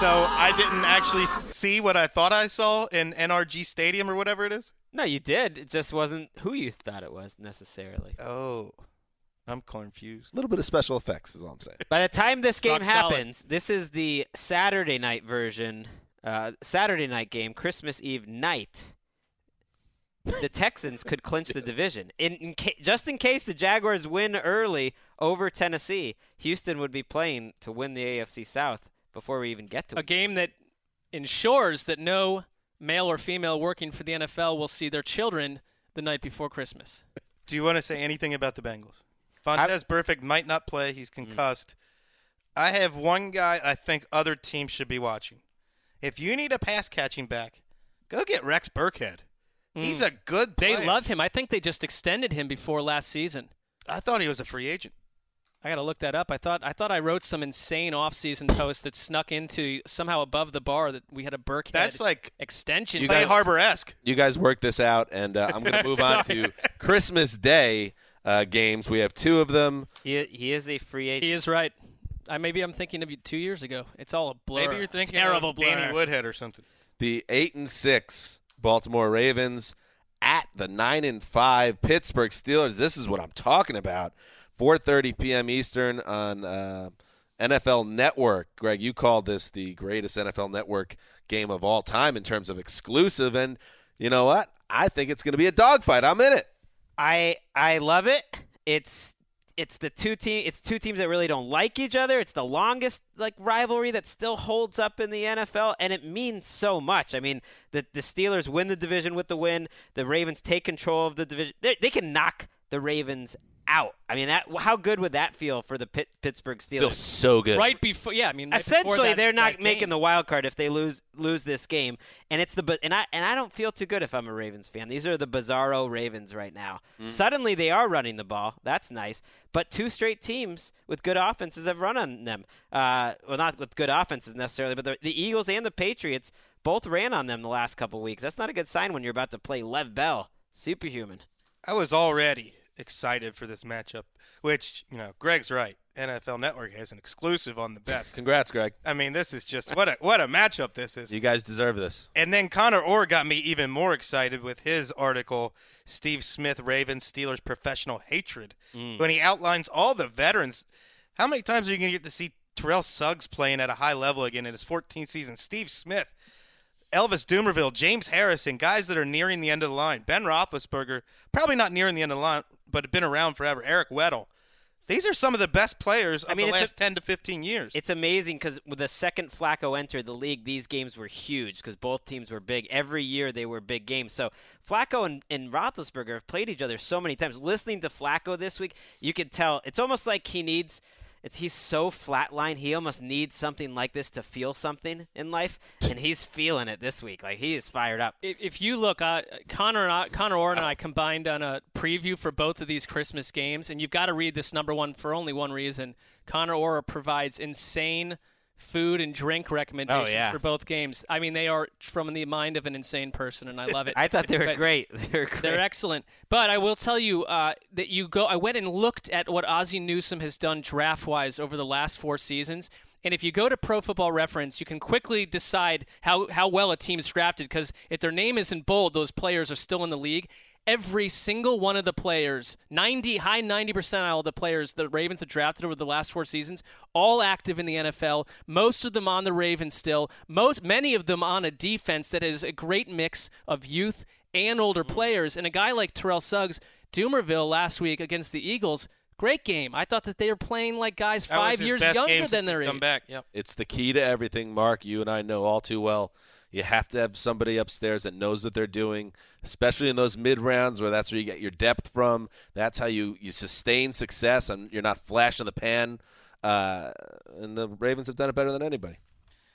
So I didn't actually see what I thought I saw in N R G Stadium or whatever it is? No, you did. It just wasn't who you thought it was necessarily. Oh, I'm confused. A little bit of special effects is all I'm saying. By the time this game Rock happens, solid. This is the Saturday night version, uh, Saturday night game, Christmas Eve night. The Texans could clinch the division. In, in ca- just in case the Jaguars win early over Tennessee, Houston would be playing to win the A F C South. Before we even get to it. A game that ensures that no male or female working for the N F L will see their children the night before Christmas. Do you want to say anything about the Bengals? Vontaze Burfict might not play. He's concussed. Mm. I have one guy I think other teams should be watching. If you need a pass-catching back, go get Rex Burkhead. Mm. He's a good player. They love him. I think they just extended him before last season. I thought he was a free agent. I gotta look that up. I thought I thought I wrote some insane off-season post that snuck into somehow above the bar that we had a Burkhead That's like extension. Bay Harbor-esque. You guys work this out, and uh, I'm gonna move on to Christmas Day uh, games. We have two of them. He he is a free agent. He is right. I maybe I'm thinking of you two years ago. It's all a blur. Maybe you're thinking terrible of Danny Woodhead or something. The eight and six Baltimore Ravens at the nine and five Pittsburgh Steelers. This is what I'm talking about. four thirty p.m. Eastern on uh, N F L Network. Greg, you called this the greatest N F L Network game of all time in terms of exclusive, and you know what? I think it's going to be a dogfight. I'm in it. I I love it. It's it's the two team. It's two teams that really don't like each other. It's the longest like rivalry that still holds up in the N F L, and it means so much. I mean, the the Steelers win the division with the win. The Ravens take control of the division. They, they can knock the Ravens out. Out. I mean, that. How good would that feel for the Pitt, Pittsburgh Steelers? Feels so good. Right before, yeah. I mean, right essentially, they're not making game. the wild card if they lose lose this game, and it's the and I and I don't feel too good if I'm a Ravens fan. These are the bizarro Ravens right now. Mm. Suddenly, they are running the ball. That's nice. But two straight teams with good offenses have run on them. Uh, well, not with good offenses necessarily, but the, the Eagles and the Patriots both ran on them the last couple weeks. That's not a good sign when you're about to play Lev Bell, superhuman. I was already. excited for this matchup, which, you know, Greg's right. N F L Network has an exclusive on the best. Congrats, Greg. I mean, this is just what a what a matchup this is. You guys deserve this. And then Connor Orr got me even more excited with his article, Steve Smith, Ravens, Steelers, Professional Hatred, mm. when he outlines all the veterans. How many times are you going to get to see Terrell Suggs playing at a high level again in his fourteenth season? Steve Smith, Elvis Dumervil, James Harrison, guys that are nearing the end of the line. Ben Roethlisberger, probably not nearing the end of the line, but have been around forever. Eric Weddle. These are some of the best players of I mean, the last a, ten to fifteen years. It's amazing because the second Flacco entered the league, these games were huge because both teams were big. Every year they were big games. So Flacco and, and Roethlisberger have played each other so many times. Listening to Flacco this week, you could tell it's almost like he needs – It's he's so flatline. He almost needs something like this to feel something in life, and he's feeling it this week. Like, he is fired up. If, if you look, uh, Connor and I, Connor Orr and I combined on a preview for both of these Christmas games, and you've got to read this number one for only one reason. Connor Orr provides insane food and drink recommendations oh, yeah. for both games. I mean, they are from the mind of an insane person, and I love it. I thought they were great. They were great. They're excellent. But I will tell you uh, that you go. I went and looked at what Ozzie Newsome has done draft-wise over the last four seasons, and if you go to Pro Football Reference, you can quickly decide how, how well a team's drafted, because if their name isn't bold, those players are still in the league. Every single one of the players, ninety high ninety percentile of the players the Ravens have drafted over the last four seasons, all active in the N F L, most of them on the Ravens still, most many of them on a defense that is a great mix of youth and older players. And a guy like Terrell Suggs, Dumervil last week against the Eagles, great game. I thought that they were playing like guys five years younger than their age. Come back. Yep. It's the key to everything, Mark. You and I know all too well. You have to have somebody upstairs that knows what they're doing, especially in those mid-rounds where that's where you get your depth from. That's how you, you sustain success, and you're not flash in the pan. Uh, and the Ravens have done it better than anybody.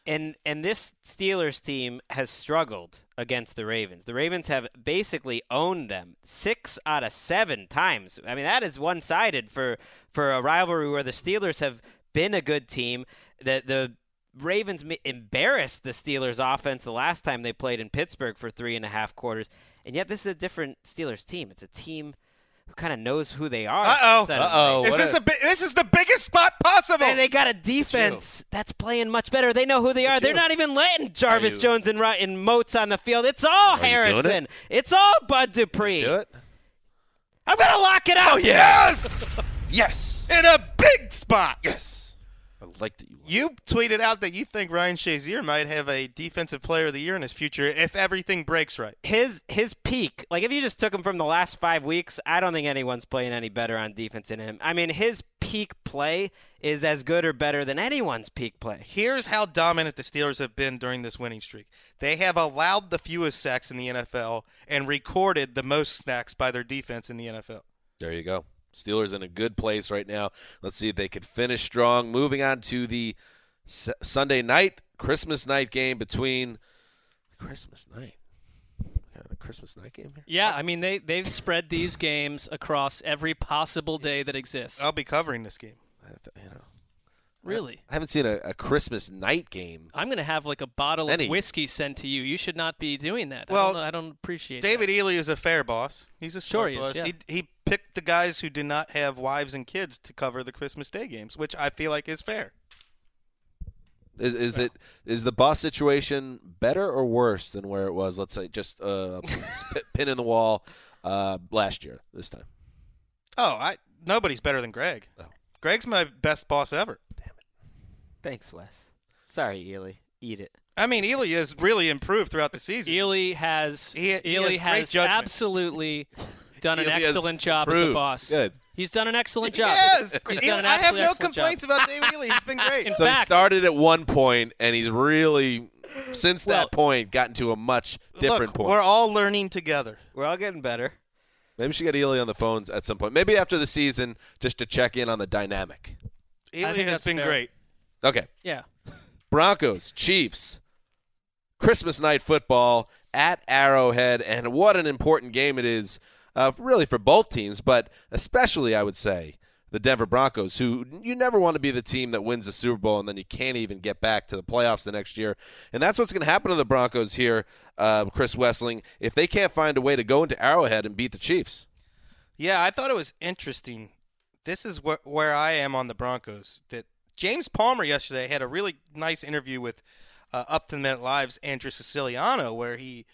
And and this Steelers team has struggled against the Ravens. The Ravens have basically owned them six out of seven times. I mean, that is one-sided for, for a rivalry where the Steelers have been a good team. The the Ravens embarrassed the Steelers' offense the last time they played in Pittsburgh for three and a half quarters, and yet this is a different Steelers team. It's a team who kind of knows who they are. Uh-oh. Uh-oh. Is this, a, a bi- this is the biggest spot possible. And they got a defense that's playing much better. They know who they are. They're not even letting Jarvis Jones and, and Motes on the field. It's all are Harrison. It? It's all Bud Dupree. Do it? I'm going to lock it up. Oh, yes. Yes. In a big spot. Yes. I like that you. You tweeted out that you think Ryan Shazier might have a defensive player of the year in his future if everything breaks right. His his peak, like if you just took him from the last five weeks, I don't think anyone's playing any better on defense than him. I mean, his peak play is as good or better than anyone's peak play. Here's how dominant the Steelers have been during this winning streak. They have allowed the fewest sacks in the N F L and recorded the most sacks by their defense in the N F L. There you go. Steelers in a good place right now. Let's see if they could finish strong. Moving on to the S- Sunday night, Christmas night game between – Christmas night. We got a Christmas night game here? Yeah, I mean, they, they've spread these games across every possible day that exists. I'll be covering this game. I th- you know. Really? I haven't seen a, a Christmas night game. I'm going to have like a bottle Any. of whiskey sent to you. You should not be doing that. Well, I don't, I don't appreciate it. David that. Ely is a fair boss. He's a smart sure boss. He, is, yeah. he, he picked the guys who did not have wives and kids to cover the Christmas Day games, which I feel like is fair. Is, is, well. it, is the boss situation better or worse than where it was, let's say, just a uh, pin in the wall uh, last year this time? Oh, I nobody's better than Greg. Oh. Greg's my best boss ever. Thanks, Wes. Sorry, Ely. Eat it. I mean, Ely has really improved throughout the season. Ely has he, he Ely has, has absolutely done an excellent job improved. as a boss. Good. He's done an excellent job. Yes. He's done an I have no complaints job. about David Ely. He's been great. In so fact, he started at one point, and he's really, since well, that point, gotten to a much different look, point. We're all learning together. We're all getting better. Maybe we should get Ely on the phones at some point. Maybe after the season, just to check in on the dynamic. Ely has been fair. great. Okay. Yeah. Broncos, Chiefs, Christmas night football at Arrowhead, and what an important game it is, uh, really for both teams, but especially I would say the Denver Broncos, who you never want to be the team that wins the Super Bowl and then you can't even get back to the playoffs the next year. And that's what's going to happen to the Broncos here, uh, Chris Wesseling, if they can't find a way to go into Arrowhead and beat the Chiefs. Yeah, I thought it was interesting. This is wh- where I am on the Broncos. That James Palmer yesterday had a really nice interview with uh, Up to the Minute Live's Andrew Siciliano, where he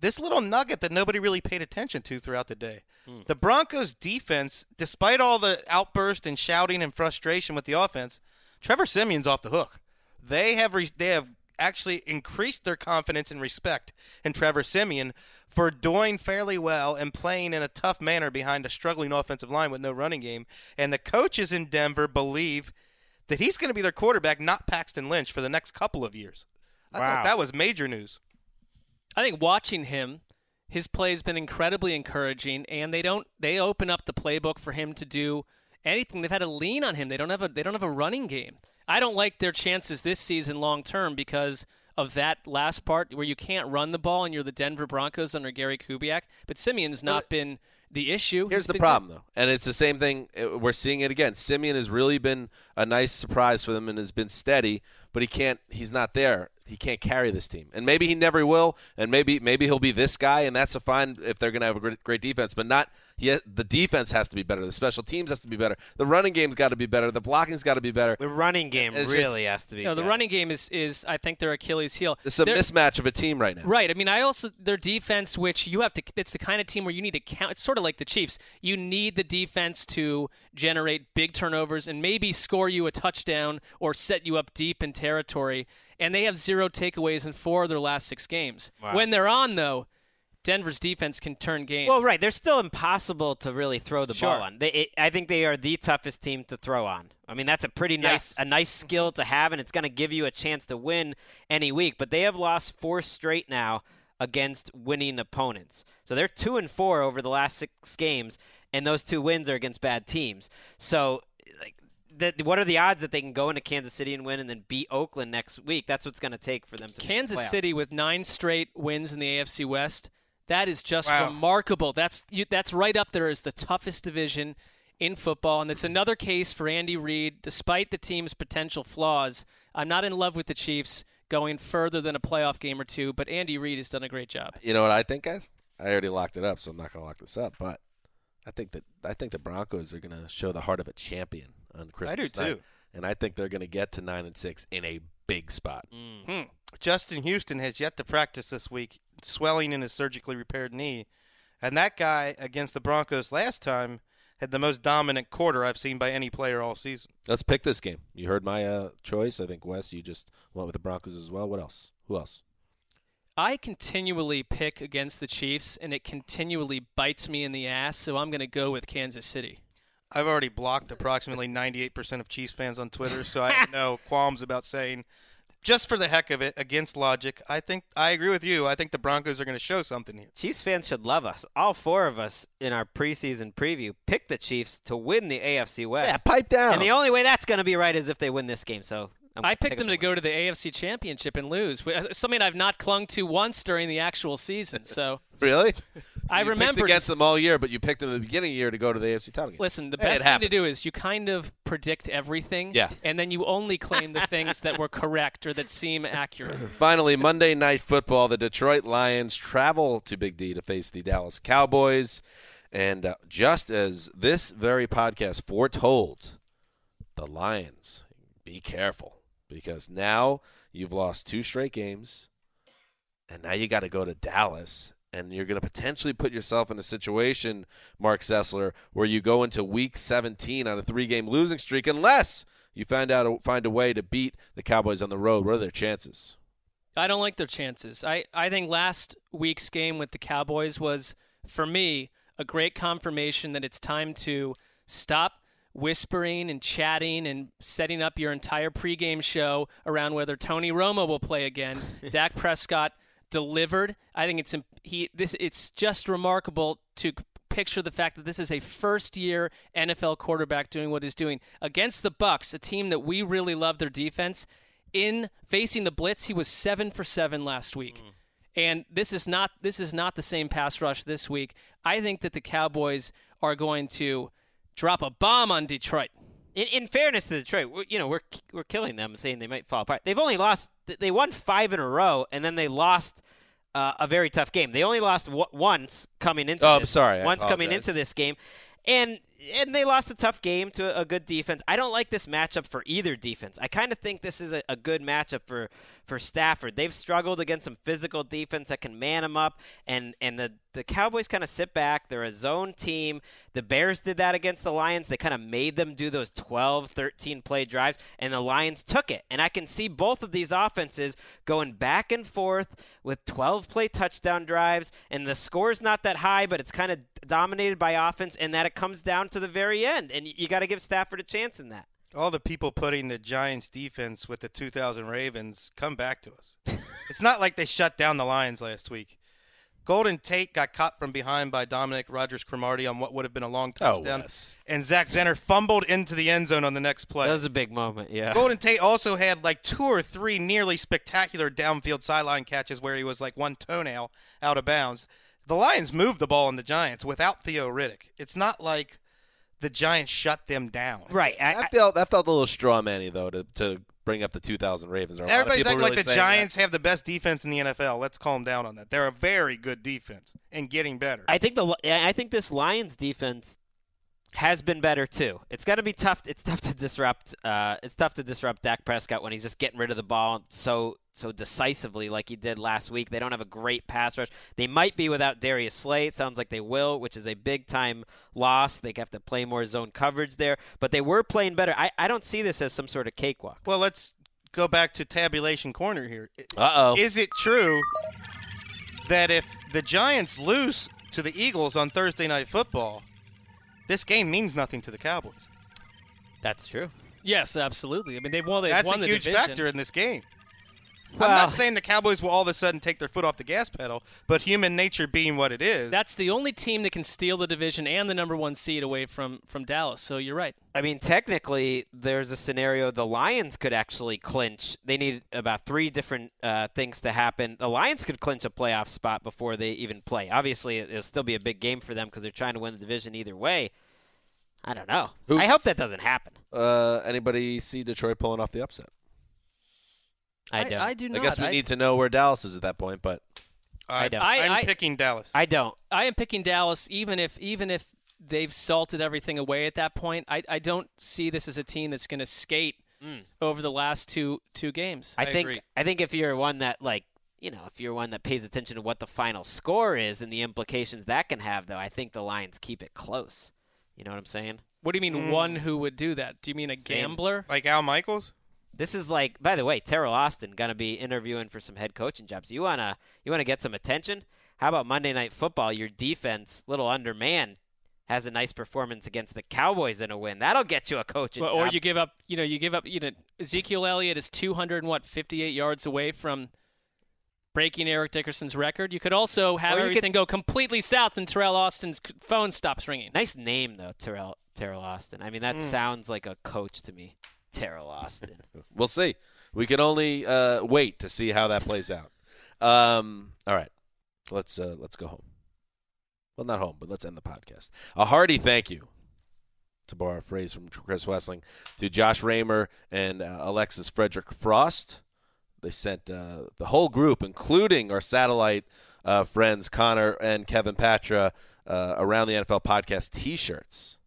this little nugget that nobody really paid attention to throughout the day. Mm. The Broncos' defense, despite all the outburst and shouting and frustration with the offense, Trevor Simeon's off the hook. They have re- they have actually increased their confidence and respect in Trevor Simeon for doing fairly well and playing in a tough manner behind a struggling offensive line with no running game. And the coaches in Denver believe that he's going to be their quarterback, not Paxton Lynch, for the next couple of years. I wow. thought that was major news. I think watching him, his play has been incredibly encouraging, and they don't they open up the playbook for him to do anything. They've had to lean on him. They don't have a they don't have a running game. I don't like their chances this season long term because of that last part where you can't run the ball and you're the Denver Broncos under Gary Kubiak. But Simeon's not well, been the issue. Here's He's the problem, good. though, and it's the same thing. We're seeing it again. Simeon has really been a nice surprise for them and has been steady, but he can't. He's not there. He can't carry this team. And maybe he never will, and maybe maybe he'll be this guy, and that's a fine if they're going to have a great, great defense, but not he, the defense has to be better. The special teams has to be better. The running game's got to be better. The blocking's got to be better. The running game it's really just, has to be you know, better. The running game is, is, I think, their Achilles heel. It's a they're, mismatch of a team right now. Right. I mean, I also – their defense, which you have to – it's the kind of team where you need to count – it's sort of like the Chiefs. You need the defense to generate big turnovers and maybe score you a touchdown or set you up deep in territory. And they have zero takeaways in four of their last six games. Wow. When they're on, though, Denver's defense can turn games. Well, right. They're still impossible to really throw the sure. ball on. They, it, I think they are the toughest team to throw on. I mean, that's a pretty nice yes. a nice skill to have, and it's going to give you a chance to win any week. But they have lost four straight now against winning opponents. So they're two and four over the last six games, and those two wins are against bad teams. So, like, The, what are the odds that they can go into Kansas City and win and then beat Oakland next week? That's what's going to take for them to Kansas make the playoffs. City with nine straight wins in the A F C West. That is just wow. remarkable. That's you, that's right up there as the toughest division in football, and it's another case for Andy Reid. Despite the team's potential flaws, I'm not in love with the Chiefs going further than a playoff game or two, but Andy Reid has done a great job. You know what I think, guys? I already locked it up, so I'm not going to lock this up, but I think that I think the Broncos are going to show the heart of a champion on Christmas I do too. Night. And I think they're going to get to nine and six in a big spot. Mm. Hmm. Justin Houston has yet to practice this week, swelling in his surgically repaired knee. And that guy against the Broncos last time had the most dominant quarter I've seen by any player all season. Let's pick this game. You heard my uh, choice. I think, Wes, you just went with the Broncos as well. What else? Who else? I continually pick against the Chiefs, and it continually bites me in the ass, so I'm going to go with Kansas City. I've already blocked approximately ninety-eight percent of Chiefs fans on Twitter, so I have no qualms about saying, just for the heck of it, against logic, I think I agree with you. I think the Broncos are going to show something here. Chiefs fans should love us. All four of us in our preseason preview picked the Chiefs to win the A F C West. Yeah, pipe down. And the only way that's going to be right is if they win this game. So I'm I picked them to go to the A F C Championship and lose, something I've not clung to once during the actual season. So really? So I remember against them all year, but you picked them at the beginning of the year to go to the A F C title game. Listen, the hey, best thing happens. to do is you kind of predict everything, yeah. and then you only claim the things that were correct or that seem accurate. Finally, Monday Night Football, the Detroit Lions travel to Big D to face the Dallas Cowboys. And uh, just as this very podcast foretold, the Lions, be careful. Because now you've lost two straight games, and now you got to go to Dallas, and you're going to potentially put yourself in a situation, Mark Sessler, where you go into Week seventeen on a three-game losing streak unless you find out find a way to beat the Cowboys on the road. What are their chances? I don't like their chances. I, I think last week's game with the Cowboys was, for me, a great confirmation that it's time to stop whispering and chatting and setting up your entire pregame show around whether Tony Romo will play again. Dak Prescott delivered. I think it's he. This it's just remarkable to picture the fact that this is a first-year N F L quarterback doing what he's doing against the Bucs, a team that we really love their defense. In facing the blitz, he was seven for seven last week, mm. and this is not this is not the same pass rush this week. I think that the Cowboys are going to drop a bomb on Detroit. In, in fairness to Detroit, you know, we're we're killing them, saying they might fall apart. They've only lost. They won five in a row, and then they lost uh, a very tough game. They only lost w- once coming into oh, this. I'm sorry. Once coming into this game. And and they lost a tough game to a good defense. I don't like this matchup for either defense. I kind of think this is a, a good matchup for, for Stafford. They've struggled against some physical defense that can man them up, and, and the, the Cowboys kind of sit back. They're a zone team. The Bears did that against the Lions. They kind of made them do those twelve, thirteen-play drives, and the Lions took it. And I can see both of these offenses going back and forth with twelve-play touchdown drives, and the score's not that high, but it's kind of dominated by offense, and that it comes down to the very end, and you got to give Stafford a chance in that. All the people putting the Giants defense with the two thousand Ravens, come back to us. It's not like they shut down the Lions last week. Golden Tate got caught from behind by Dominic Rodgers-Cromartie on what would have been a long touchdown, oh, yes. and Zach Zenner fumbled into the end zone on the next play. That was a big moment, yeah. Golden Tate also had like two or three nearly spectacular downfield sideline catches where he was like one toenail out of bounds. The Lions moved the ball on the Giants without Theo Riddick. It's not like the Giants shut them down. Right. I, I felt that felt a little straw manny though to, to bring up the two thousand Ravens. Everybody's acting really like the Giants that. have the best defense in the N F L. Let's calm down on that. They're a very good defense and getting better. I think the I think this Lions defense has been better too. It's going to be tough. It's tough to disrupt. Uh, it's tough to disrupt Dak Prescott when he's just getting rid of the ball so so decisively like he did last week. They don't have a great pass rush. They might be without Darius Slay. It sounds like they will, which is a big-time loss. They have to play more zone coverage there. But they were playing better. I, I don't see this as some sort of cakewalk. Well, let's go back to tabulation corner here. Uh-oh. Is it true that if the Giants lose to the Eagles on Thursday Night Football, this game means nothing to the Cowboys? That's true. Yes, absolutely. I mean, they've won, they've That's won the division. That's a huge factor in this game. Well, I'm not saying the Cowboys will all of a sudden take their foot off the gas pedal, but human nature being what it is. That's the only team that can steal the division and the number one seed away from, from Dallas, so you're right. I mean, technically, there's a scenario the Lions could actually clinch. They need about three different uh, things to happen. The Lions could clinch a playoff spot before they even play. Obviously, it'll still be a big game for them because they're trying to win the division either way. I don't know. Who? I hope that doesn't happen. Uh, anybody see Detroit pulling off the upset? I don't. I, I do not. I guess we I, need to know where Dallas is at that point, but I, I don't. I, I'm I, picking Dallas. I don't. I am picking Dallas, even if even if they've salted everything away at that point. I, I don't see this as a team that's going to skate mm. over the last two two games. I, I think agree. I think if you're one that like you know if you're one that pays attention to what the final score is and the implications that can have, though, I think the Lions keep it close. You know what I'm saying? What do you mean mm. one who would do that? Do you mean a Same. gambler like Al Michaels? This is like, by the way, Terrell Austin going to be interviewing for some head coaching jobs. You want to you wanna get some attention? How about Monday Night Football? Your defense, little undermanned, has a nice performance against the Cowboys in a win. That'll get you a coaching well, job. Or you give up, you know, you give up, you know, Ezekiel Elliott is two hundred fifty-eight yards away from breaking Eric Dickerson's record. You could also have everything could, go completely south and Terrell Austin's phone stops ringing. Nice name, though, Terrell, Terrell Austin. I mean, that mm. sounds like a coach to me. Terrell Austin. We'll see. We can only uh, wait to see how that plays out. Um, all right. Let's uh, let's go home. Well, not home, but let's end the podcast. A hearty thank you, to borrow a phrase from Chris Wesseling, to Josh Raymer and uh, Alexis Frederick Frost. They sent uh, the whole group, including our satellite uh, friends Connor and Kevin Patra, uh, Around the N F L Podcast T-shirts.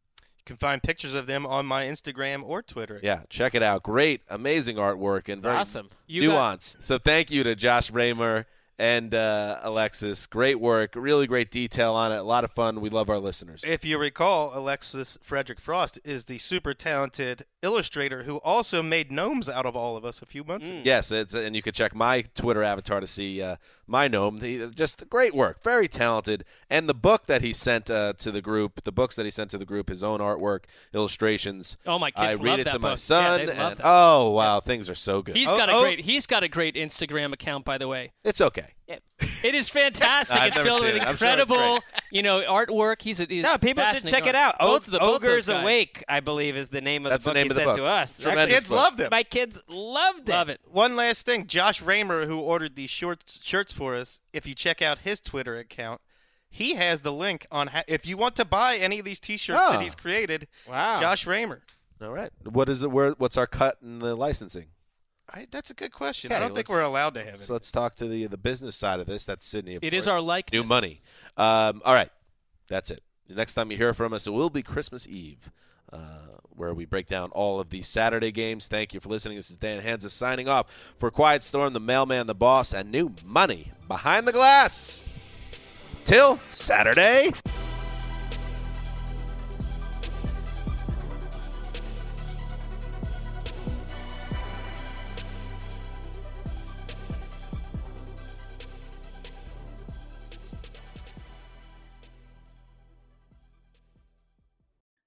You can find pictures of them on my Instagram or Twitter. Yeah, check it out. Great, amazing artwork and very awesome. nuanced. Got- so thank you to Josh Raymer and uh, Alexis. Great work. Really great detail on it. A lot of fun. We love our listeners. If you recall, Alexis Frederick Frost is the super talented illustrator who also made gnomes out of all of us a few months ago. Mm. Yes, it's, and you can check my Twitter avatar to see uh, my gnome. He, just great work, very talented. And the book that he sent uh, to the group, the books that he sent to the group, his own artwork, illustrations. Oh, my kids I read love it that to book. my son. Yeah, they love and, that. Oh, wow, yeah. Things are so good. He's oh, got a oh. great. He's got a great Instagram account, by the way. It's okay. It, it is fantastic. It's filled with it. incredible, sure you know, artwork. He's a he's no people should check it out. Both, both Ogres Awake, I believe, is the name of That's the book. The name Sent book. to us. My kids book. loved it. My kids loved it. Love it. One last thing. Josh Raymer, who ordered these shorts, shirts for us, if you check out his Twitter account, he has the link on how, if you want to buy any of these T-shirts oh. that he's created. Wow. Josh Raymer. All right. What is it? Where? What's our cut in the licensing? I, that's a good question. Okay, I don't think we're allowed to have it. So let's talk to the the business side of this. That's Sydney. Of it course. Is our likeness. New money. Um, all right. That's it. The next time you hear from us, it will be Christmas Eve, uh, where we break down all of the Saturday games. Thank you for listening. This is Dan Hansa signing off for Quiet Storm, the mailman, the boss, and new money behind the glass. Till Saturday.